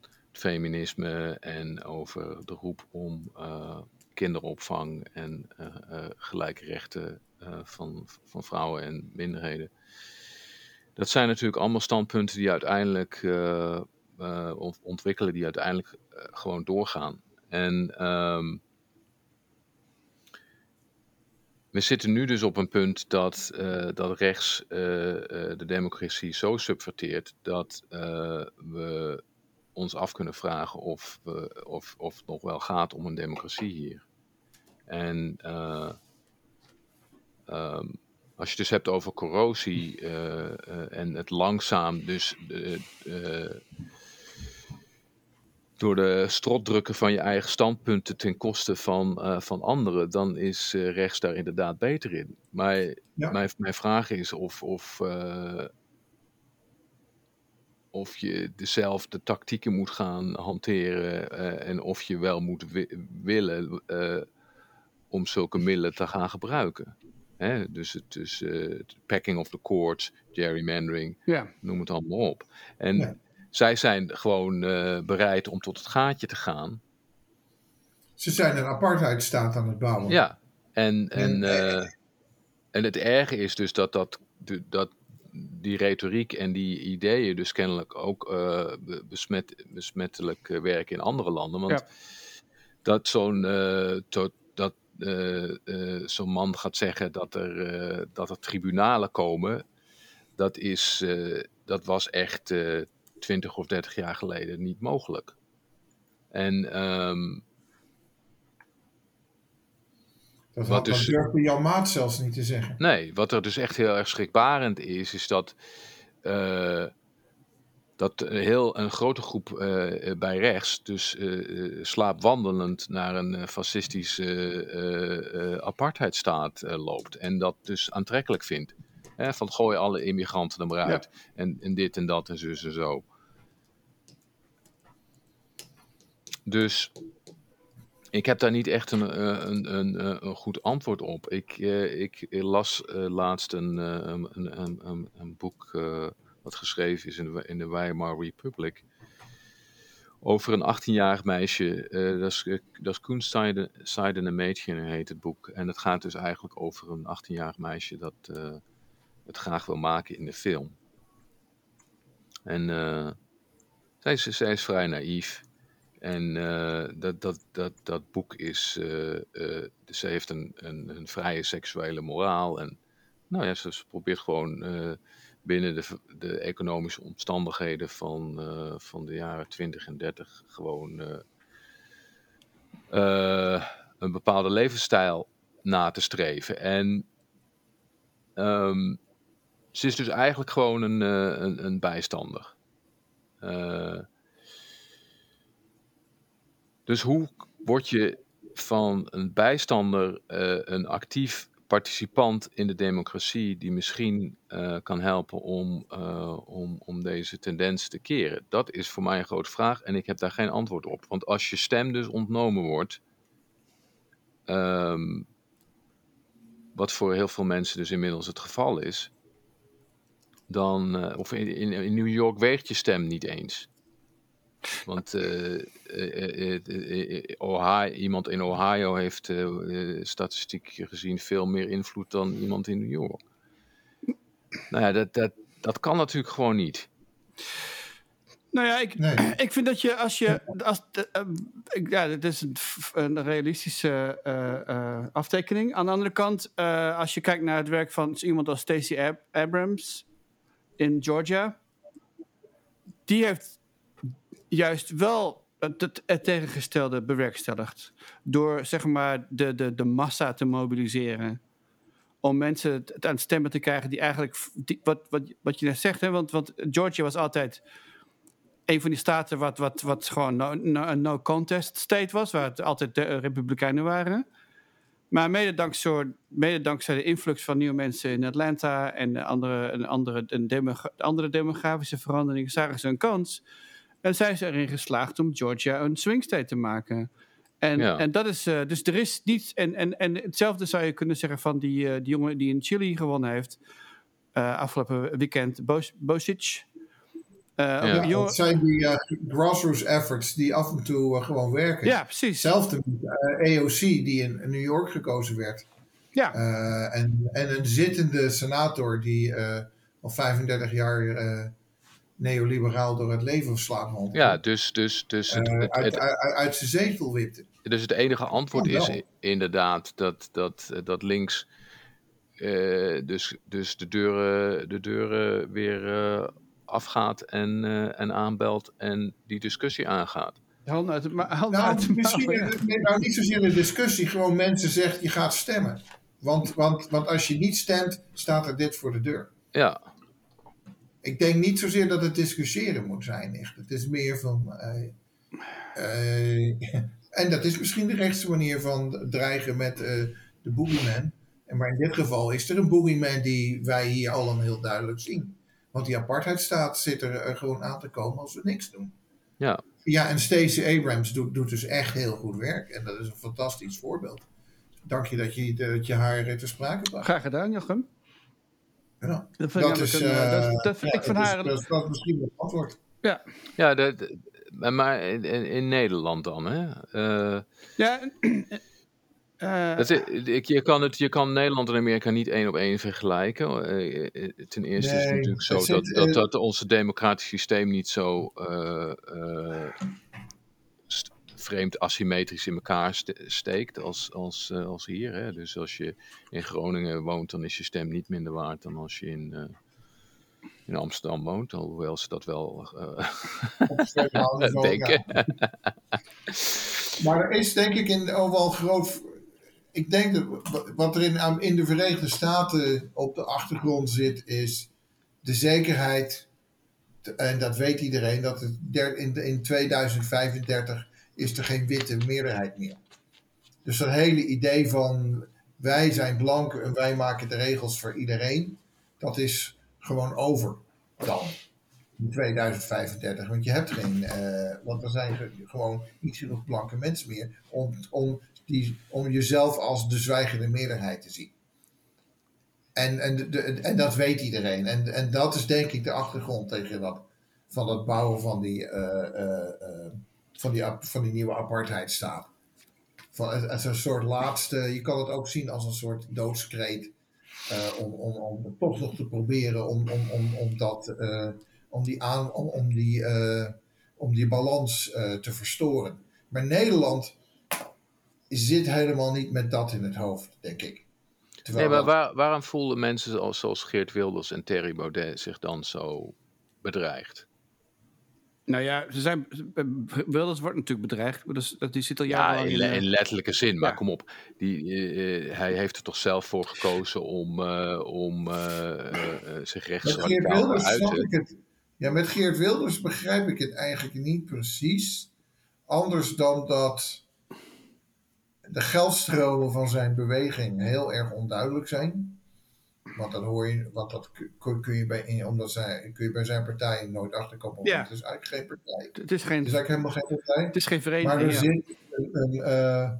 het feminisme en over de roep om uh, kinderopvang en uh, uh, gelijke rechten uh, van, van vrouwen en minderheden. Dat zijn natuurlijk allemaal standpunten die uiteindelijk uh, uh, ontwikkelen, die uiteindelijk uh, gewoon doorgaan. En um, we zitten nu dus op een punt dat, uh, dat rechts uh, uh, de democratie zo subverteert dat uh, we ons af kunnen vragen of, uh, of, of het nog wel gaat om een democratie hier. En uh, um, Als je het dus hebt over corrosie uh, uh, en het langzaam dus uh, uh, door de strot drukken van je eigen standpunten ten koste van, uh, van anderen, dan is uh, rechts daar inderdaad beter in. Maar ja. mijn, mijn vraag is of, of, uh, of je dezelfde tactieken moet gaan hanteren uh, en of je wel moet wi- willen uh, om zulke middelen te gaan gebruiken. Hè, dus het dus, uh, packing of the courts, gerrymandering, yeah. noem het allemaal op. En yeah. zij zijn gewoon uh, bereid om tot het gaatje te gaan. Ze zijn een apartheidstaat aan het bouwen. Ja, en, en, uh, en het erge is dus dat, dat, dat die retoriek en die ideeën dus kennelijk ook uh, besmet, besmettelijk werken in andere landen. Want ja. dat zo'n... Uh, to, dat, Uh, uh, zo'n man gaat zeggen dat er, uh, dat er tribunalen komen, dat, is, uh, dat was echt uh, twintig of dertig jaar geleden niet mogelijk. En um, dat had dus, durfde Jan Maat zelfs niet te zeggen. Nee, wat er dus echt heel erg schrikbarend is, is dat uh, dat heel een grote groep uh, bij rechts dus uh, slaapwandelend naar een fascistische uh, uh, apartheidstaat uh, loopt. En dat dus aantrekkelijk vindt. Hè, van gooi alle immigranten er maar uit. Ja. En, en dit en dat en zus en zo. Dus ik heb daar niet echt een, een, een, een goed antwoord op. Ik, uh, ik las uh, laatst een, een, een, een, een boek... Uh, wat geschreven is in de, in de Weimar Republic, over een achttienjarig meisje, uh, dat is, uh, is Kunstseiden een Mädchen heet het boek. En het gaat dus eigenlijk over een achttienjarig meisje dat uh, het graag wil maken in de film. En uh, zij, is, zij is vrij naïef. En uh, dat, dat, dat, dat boek is, uh, uh, dus ze heeft een, een, een vrije seksuele moraal. En nou ja, ze, ze probeert gewoon... Uh, binnen de, de economische omstandigheden van, uh, van de jaren twintig en dertig gewoon uh, uh, een bepaalde levensstijl na te streven. En um, ze is dus eigenlijk gewoon een, uh, een, een bijstander. Uh, dus hoe word je van een bijstander uh, een actief... participant in de democratie die misschien uh, kan helpen om, uh, om, om deze tendens te keren? Dat is voor mij een grote vraag en ik heb daar geen antwoord op. Want als je stem dus ontnomen wordt, um, wat voor heel veel mensen dus inmiddels het geval is, dan, uh, of in, in, in New York weegt je stem niet eens. Want uh, uh, uh, Ohio, iemand in Ohio heeft uh, uh, statistiek gezien veel meer invloed dan iemand in New York. Nou ja, dat, dat, dat kan natuurlijk gewoon niet. Nou ja, ik, nee. ik vind dat je als je... Als, uh, ik, ja, dit is een, een realistische uh, uh, aftekening. Aan de andere kant, uh, als je kijkt naar het werk van iemand als Stacey Ab- Abrams in Georgia, die heeft... juist wel het, het tegengestelde bewerkstelligd. Door zeg maar de, de, de massa te mobiliseren. Om mensen t, aan het stemmen te krijgen die eigenlijk... Die, wat, wat, wat je net zegt, hè, want, want Georgia was altijd een van die staten wat, wat, wat gewoon een no, no, no contest state was. Waar het altijd de uh, Republikeinen waren. Maar mede dankzij, mede dankzij de influx van nieuwe mensen in Atlanta en andere, een andere, een demo, andere demografische veranderingen zagen ze een kans... En zij is erin geslaagd om Georgia een swing state te maken. En, ja. en dat is. Uh, dus er is niets. En, en, en hetzelfde zou je kunnen zeggen van die, uh, die jongen die in Chili gewonnen heeft. Uh, afgelopen weekend, Bos- Bosic. Uh, ja. jongen... Het zijn die uh, grassroots efforts die af en toe uh, gewoon werken. Ja, precies. Hetzelfde met uh, A O C die in New York gekozen werd. Ja. Uh, en, en een zittende senator die uh, al vijfendertig jaar. Uh, neoliberaal door het leven slaat. Ja, dus... dus, dus het, uh, het, het, uit, uit, uit zijn zetel wipte. Dus het enige antwoord oh, is inderdaad dat, dat, dat links uh, dus, dus de deuren, de deuren weer uh, afgaat en, uh, en aanbelt en die discussie aangaat. Handen uit de ma- handen nou, uit de misschien ma- ja. nou, niet zozeer de discussie, gewoon mensen zegt je gaat stemmen. Want, want, want als je niet stemt, staat er dit voor de deur. Ja. Ik denk niet zozeer dat het discussiëren moet zijn, echt. Het is meer van... Uh, uh, en dat is misschien de rechtse manier van dreigen met uh, de boogeyman. Maar in dit geval is er een boogeyman die wij hier allemaal heel duidelijk zien. Want die apartheidstaat zit er uh, gewoon aan te komen als we niks doen. Ja, ja en Stacey Abrams doet, doet dus echt heel goed werk. En dat is een fantastisch voorbeeld. Dank je dat je, dat je haar ter sprake bracht. Graag gedaan, Jochem. Ja, dat vind dat ik is, een, uh, dat, dat vind ja, ik van haar... Dat is misschien het antwoord. Ja, ja dat, maar in, in Nederland dan, hè? Uh, ja... Uh, dat is, je, kan het, je kan Nederland en Amerika niet één op één vergelijken. Uh, ten eerste nee, is het natuurlijk zo dat, zit, dat, uh, dat onze democratisch systeem niet zo uh, uh, st- vreemd asymmetrisch in elkaar st- steekt als, als, uh, als hier. Hè? Dus als je in Groningen woont, dan is je stem niet minder waard dan als je in... Uh, in Amsterdam woont, alhoewel ze dat wel uh, denken. Ja. Maar er is denk ik in al wel groot... Ik denk dat wat er in, in de Verenigde Staten op de achtergrond zit, is de zekerheid, en dat weet iedereen, dat het der, in, in tweeduizend vijfendertig is er geen witte meerderheid meer. Dus dat hele idee van wij zijn blank en wij maken de regels voor iedereen, dat is... gewoon over dan in tweeduizend vijfendertig, want je hebt geen, uh, want er zijn gewoon niet genoeg blanke mensen meer om, om, die, om jezelf als de zwijgende meerderheid te zien. En, en, de, de, en dat weet iedereen. En, en dat is denk ik de achtergrond tegen dat van het bouwen van die, uh, uh, uh, van die, van die nieuwe apartheidstaat. Van, als een soort laatste, je kan het ook zien als een soort doodskreet. Uh, om, om, om toch nog te proberen om, om, om, om, dat, uh, om die, aan, om, om die, uh, om die balans uh, te verstoren. Maar Nederland zit helemaal niet met dat in het hoofd, denk ik. Terwijl nee, maar waar, waarom voelen mensen zoals, zoals Geert Wilders en Thierry Baudet zich dan zo bedreigd? Nou ja, ze zijn, Wilders wordt natuurlijk bedreigd. Dus die zit al jarenlang. Ja, in, in, in letterlijke zin, maar ja. Kom op. Die, uh, hij heeft er toch zelf voor gekozen om, uh, om uh, uh, zich rechtsradicaal uit te... Ja, met Geert Wilders begrijp ik het eigenlijk niet precies. Anders dan dat de geldstromen van zijn beweging heel erg onduidelijk zijn. Want dat hoor je, want dat kun je bij, omdat zij, kun je bij zijn partij nooit achterkomen. Ja. Het is eigenlijk geen partij. Het is, geen, het is eigenlijk helemaal geen partij. Het is geen vereniging. Maar er ja. zit een, een, uh,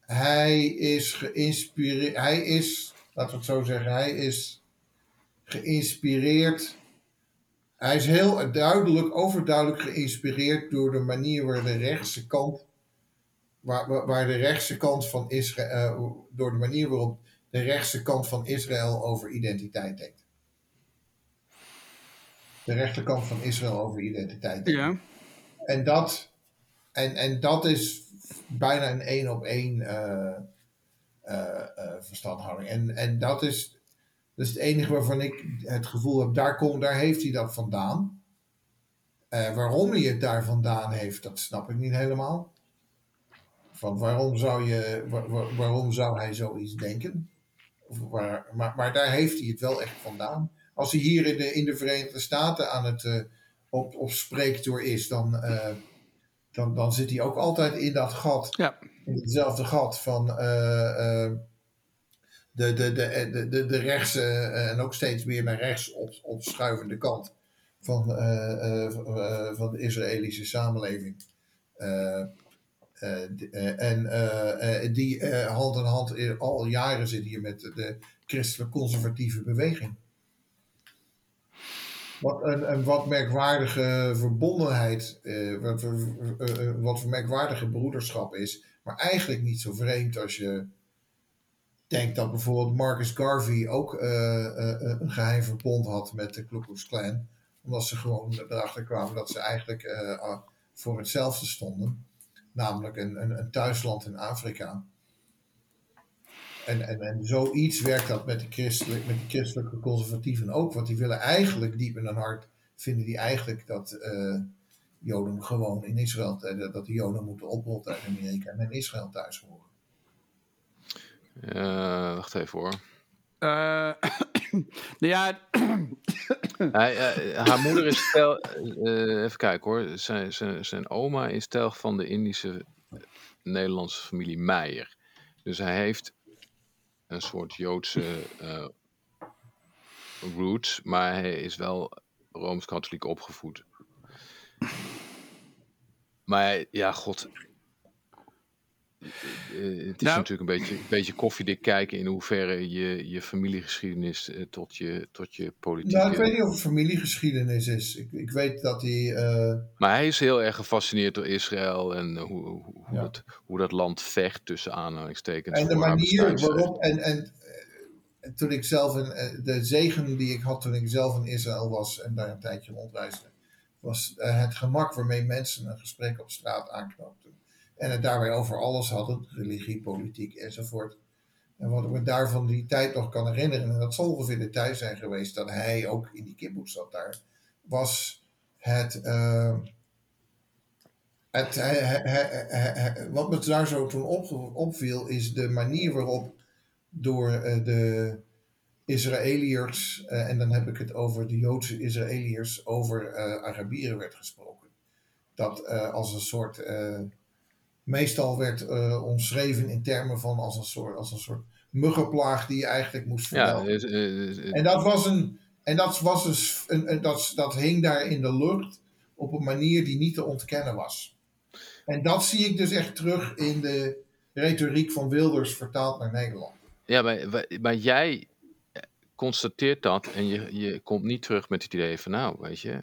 hij is geïnspireerd. Hij is, laten we het zo zeggen, hij is geïnspireerd. Hij is heel duidelijk, overduidelijk geïnspireerd door de manier waar de rechtse kant, waar, waar de rechtse kant van Israël, uh, door de manier waarop de rechtse kant van Israël over identiteit denkt. De rechterkant van Israël over identiteit denkt. Ja. En, dat, en, en dat is bijna een één op één uh, uh, uh, verstandhouding. En, en dat, is, dat is het enige waarvan ik het gevoel heb, daar, kom, daar heeft hij dat vandaan. Uh, waarom hij het daar vandaan heeft, dat snap ik niet helemaal. Van waarom zou, je, waar, waarom zou hij zoiets denken? Waar, maar, maar daar heeft hij het wel echt vandaan. Als hij hier in de, in de Verenigde Staten aan het uh, op, op spreektoer is, dan, uh, dan, dan zit hij ook altijd in dat gat. Ja. In hetzelfde gat van uh, uh, de, de, de, de, de, de rechtse uh, en ook steeds meer naar rechts op, opschuivende kant van, uh, uh, uh, van de Israëlische samenleving. Uh, Uh, d- uh, en uh, uh, die uh, hand in hand in, al jaren zit hier met de christelijk conservatieve beweging. Wat een, een wat merkwaardige verbondenheid, uh, wat, uh, uh, wat voor merkwaardige broederschap is, maar eigenlijk niet zo vreemd als je denkt dat bijvoorbeeld Marcus Garvey ook uh, uh, een geheim verbond had met de Ku Klux Klan, omdat ze gewoon erachter kwamen dat ze eigenlijk uh, voor hetzelfde stonden. Namelijk een, een, een thuisland in Afrika. En, en, en zoiets werkt dat met de, christelijk, met de christelijke conservatieven ook. Want die willen eigenlijk diep in hun hart, vinden die eigenlijk dat uh, Joden gewoon in Israël, dat de Joden moeten oprotten uit Amerika en in Israël thuis horen. Uh, wacht even hoor. Uh, ja. Hij, uh, haar moeder is tel. Uh, even kijken hoor. Zijn, zijn, zijn oma is telg van de Indische Nederlandse familie Meijer. Dus hij heeft een soort Joodse uh, roots, maar hij is wel Rooms-katholiek opgevoed. Maar ja, god. Uh, het is nou, natuurlijk een beetje, een beetje koffiedik kijken in hoeverre je, je familiegeschiedenis uh, tot je, tot je politieke... Nou, ik weet niet of het familiegeschiedenis is. Ik, ik weet dat hij... Uh... Maar hij is heel erg gefascineerd door Israël en hoe, hoe, ja. dat, hoe dat land vecht tussen aanhalingstekens. En de manier waarop... En, en, en toen ik zelf... In, de zegen die ik had toen ik zelf in Israël was en daar een tijdje rondreisde, was uh, het gemak waarmee mensen een gesprek op straat aanknoopten. En het daarbij over alles hadden, religie, politiek enzovoort. En wat ik me daarvan die tijd nog kan herinneren, en dat zal ongeveer de tijd zijn geweest dat hij ook in die kibboetz zat daar, was het, uh, het hij, hij, hij, hij, hij, wat me daar zo toen op, opviel, is de manier waarop door uh, de Israëliërs, uh, en dan heb ik het over de Joodse Israëliërs, over uh, Arabieren werd gesproken. Dat uh, als een soort... Uh, Meestal werd uh, omschreven in termen van als een soort, als een soort muggenplaag die je eigenlijk moest vermelden. Ja, uh, uh, uh, en dat was een, en dat was een, een, een dat, dat hing daar in de lucht op een manier die niet te ontkennen was. En dat zie ik dus echt terug in de retoriek van Wilders vertaald naar Nederland. Ja, maar, maar jij constateert dat en je, je komt niet terug met het idee van nou, weet je,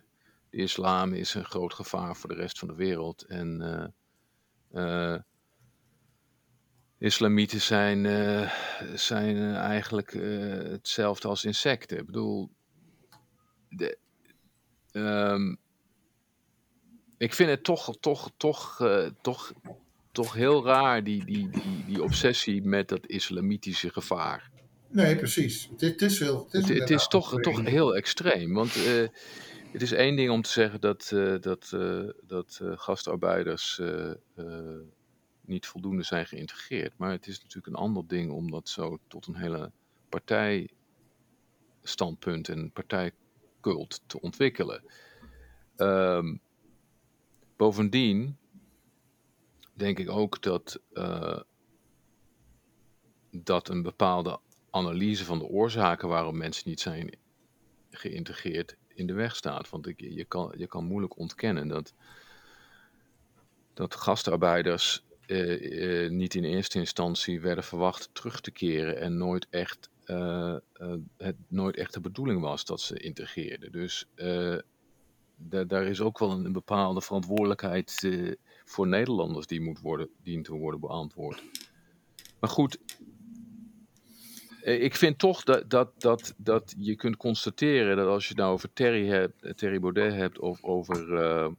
de islam is een groot gevaar voor de rest van de wereld en... Uh... Uh, islamieten zijn, uh, zijn uh, eigenlijk uh, hetzelfde als insecten. Ik bedoel, de, um, ik vind het toch, toch, toch, uh, toch, toch heel raar die, die, die, die obsessie met dat islamitische gevaar. Nee, precies. Het, het is, heel, het is, het, het is toch, toch heel extreem, want... Uh, Het is één ding om te zeggen dat, uh, dat, uh, dat uh, gastarbeiders uh, uh, niet voldoende zijn geïntegreerd. Maar het is natuurlijk een ander ding om dat zo tot een hele partijstandpunt en partijcult te ontwikkelen. Um, bovendien denk ik ook dat, uh, dat een bepaalde analyse van de oorzaken waarom mensen niet zijn geïntegreerd in de weg staat. Want ik, je, kan, je kan moeilijk ontkennen dat, dat gastarbeiders eh, eh, niet in eerste instantie werden verwacht terug te keren en nooit echt, uh, uh, het nooit echt de bedoeling was dat ze integreerden. Dus uh, d- daar is ook wel een, een bepaalde verantwoordelijkheid uh, voor Nederlanders die moet worden, dient te worden beantwoord. Maar goed, ik vind toch dat, dat, dat, dat je kunt constateren dat als je het nou over Thierry, hebt, Thierry Baudet hebt of over uh,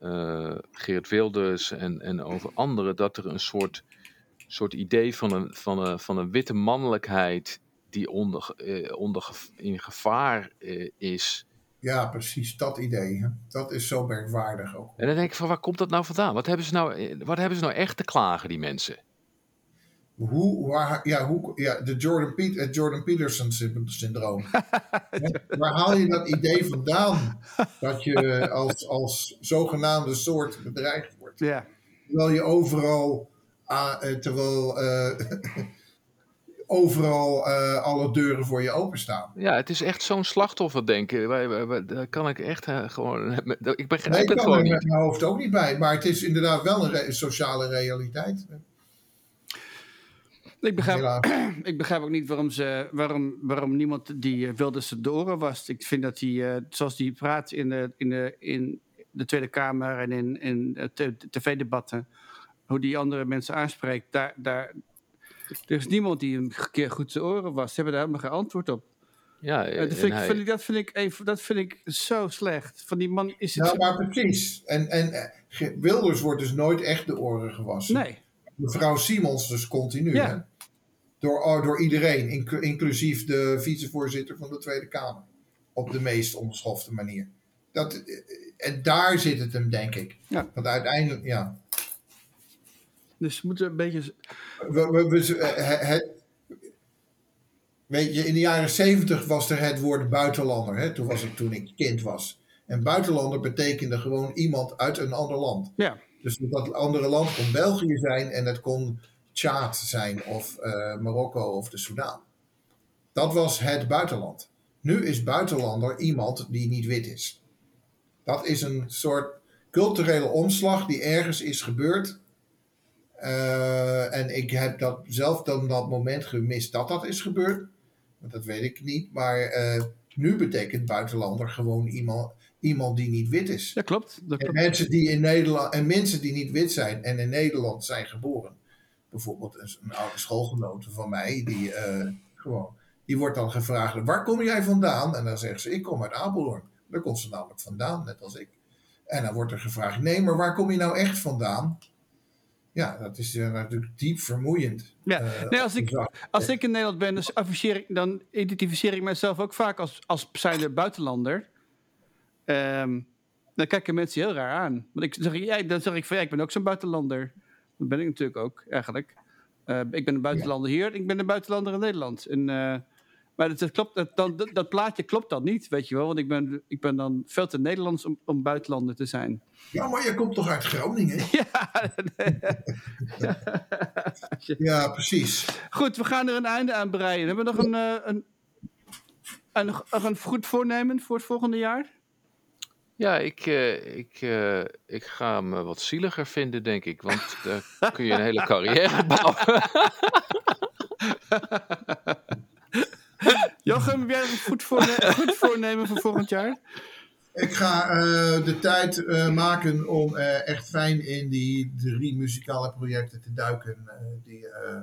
uh, Geert Wilders en, en over anderen, dat er een soort, soort idee van een, van, een, van een witte mannelijkheid die onder, uh, onder, in gevaar uh, is. Ja, precies, dat idee. Hè? Dat is zo merkwaardig ook. En dan denk ik van waar komt dat nou vandaan? Wat hebben ze nou, wat hebben ze nou echt te klagen, die mensen? Hoe, waar, ja, hoe, ja, de Jordan, Piet, het Jordan Peterson-syndroom. Waar haal je dat idee vandaan dat je als, als zogenaamde soort bedreigd wordt? Yeah. Terwijl je overal, uh, terwijl, uh, overal uh, alle deuren voor je openstaan. Ja, het is echt zo'n slachtofferdenken. Daar kan ik echt uh, gewoon... Ik begrijp nee, ik het gewoon niet. Ik kan er met mijn hoofd ook niet bij, maar het is inderdaad wel een re- sociale realiteit. Ik begrijp, ik begrijp ook niet waarom, ze, waarom, waarom niemand die Wilders de oren wast. Ik vind dat hij, uh, zoals hij praat in de, in de, in de Tweede Kamer en in, in de tv-debatten, hoe die andere mensen aanspreekt, daar, daar, er is niemand die een keer goed zijn oren wast. Ze hebben daar helemaal geen antwoord op. Ja, uh, dat, vind ik, hij... vind ik, dat, vind ik even, dat vind ik zo slecht. Van die man is het... Nou, maar precies. En, en Wilders wordt dus nooit echt de oren gewassen. Nee. Mevrouw Simons dus continu, ja. Hè? Door, door iedereen, in, inclusief de vicevoorzitter van de Tweede Kamer. Op de meest onbeschofte manier. Dat, en daar zit het hem, denk ik. Ja. Want uiteindelijk, ja. Dus we moeten een beetje... We, we, we, he, he, weet je, in de jaren zeventig was er het woord buitenlander. Hè? Toen was het toen ik kind was. En buitenlander betekende gewoon iemand uit een ander land. Ja. Dus dat andere land kon België zijn en het kon Tjaad zijn of uh, Marokko of de Soedan. Dat was het buitenland. Nu is buitenlander iemand die niet wit is. Dat is een soort culturele omslag die ergens is gebeurd. Uh, en ik heb dat zelf dan dat moment gemist dat dat is gebeurd. Dat weet ik niet. Maar uh, nu betekent buitenlander gewoon iemand, iemand die niet wit is. Ja, klopt. Dat klopt. En mensen die in Nederland, en mensen die niet wit zijn en in Nederland zijn geboren. Bijvoorbeeld een, een oude schoolgenote van mij die uh, gewoon... Die wordt dan gevraagd, waar kom jij vandaan? En dan zeggen ze, ik kom uit Apeldoorn. Daar komt ze namelijk vandaan, net als ik. En dan wordt er gevraagd, nee, maar waar kom je nou echt vandaan? Ja, dat is uh, natuurlijk diep vermoeiend. Ja. Uh, nee, als ik, als ik in Nederland ben, dus ik, dan identificeer ik mezelf ook vaak als, als zijnde buitenlander. Um, dan kijken mensen heel raar aan. Want ik zeg, ja, dan zeg ik van, ja, ik ben ook zo'n buitenlander. Dat ben ik natuurlijk ook, eigenlijk. Uh, ik ben een buitenlander ja. hier, ik ben een buitenlander in Nederland. En, uh, Maar dat, dat, klopt, dat, dat, dat plaatje klopt dan niet, weet je wel. Want ik ben, ik ben dan veel te Nederlands om, om buitenlander te zijn. Ja, maar je komt toch uit Groningen? Ja, ja. ja precies. Goed, we gaan er een einde aan breien. Hebben we nog een, een, een, een, een goed voornemen voor het volgende jaar? Ja, ik, uh, ik, uh, ik ga me wat zieliger vinden, denk ik. Want daar uh, kun je een hele carrière bouwen. Jochem, heb jij een goed voornemen, goed voornemen voor volgend jaar? Ik ga uh, de tijd uh, maken om uh, echt fijn in die drie muzikale projecten te duiken uh, die, uh,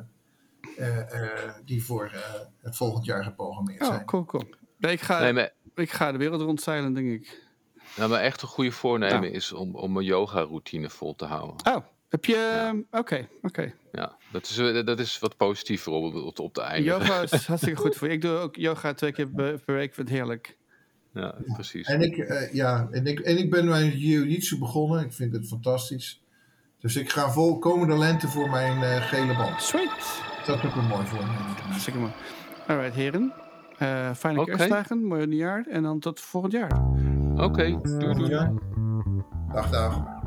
uh, uh, die voor uh, het volgend jaar geprogrammeerd zijn. Oh, cool, cool. Nee, ik, ga, nee, maar... ik ga de wereld rondzeilen, denk ik. Nou, maar echt een goede voornemen oh. is om, om mijn yoga-routine vol te houden. Oh. Heb je... Ja. Oké, okay, oké. Okay. Ja, dat is, dat is wat positiever op, op de einde. Yoga is hartstikke goed voor je. Ik doe ook yoga twee keer per week. Ik vind het heerlijk. Ja, precies. En ik, uh, ja, en ik, en ik ben mijn jiu-jitsu begonnen. Ik vind het fantastisch. Dus ik ga vol komende lente voor mijn uh, gele band. Sweet. Dat is ook een mooi voornemen. Hartstikke mooi. Alright, heren. Uh, fijne okay. kerstdagen, mooi nieuwjaar. En dan tot volgend jaar. Oké, okay. doei doei. Dag, dag.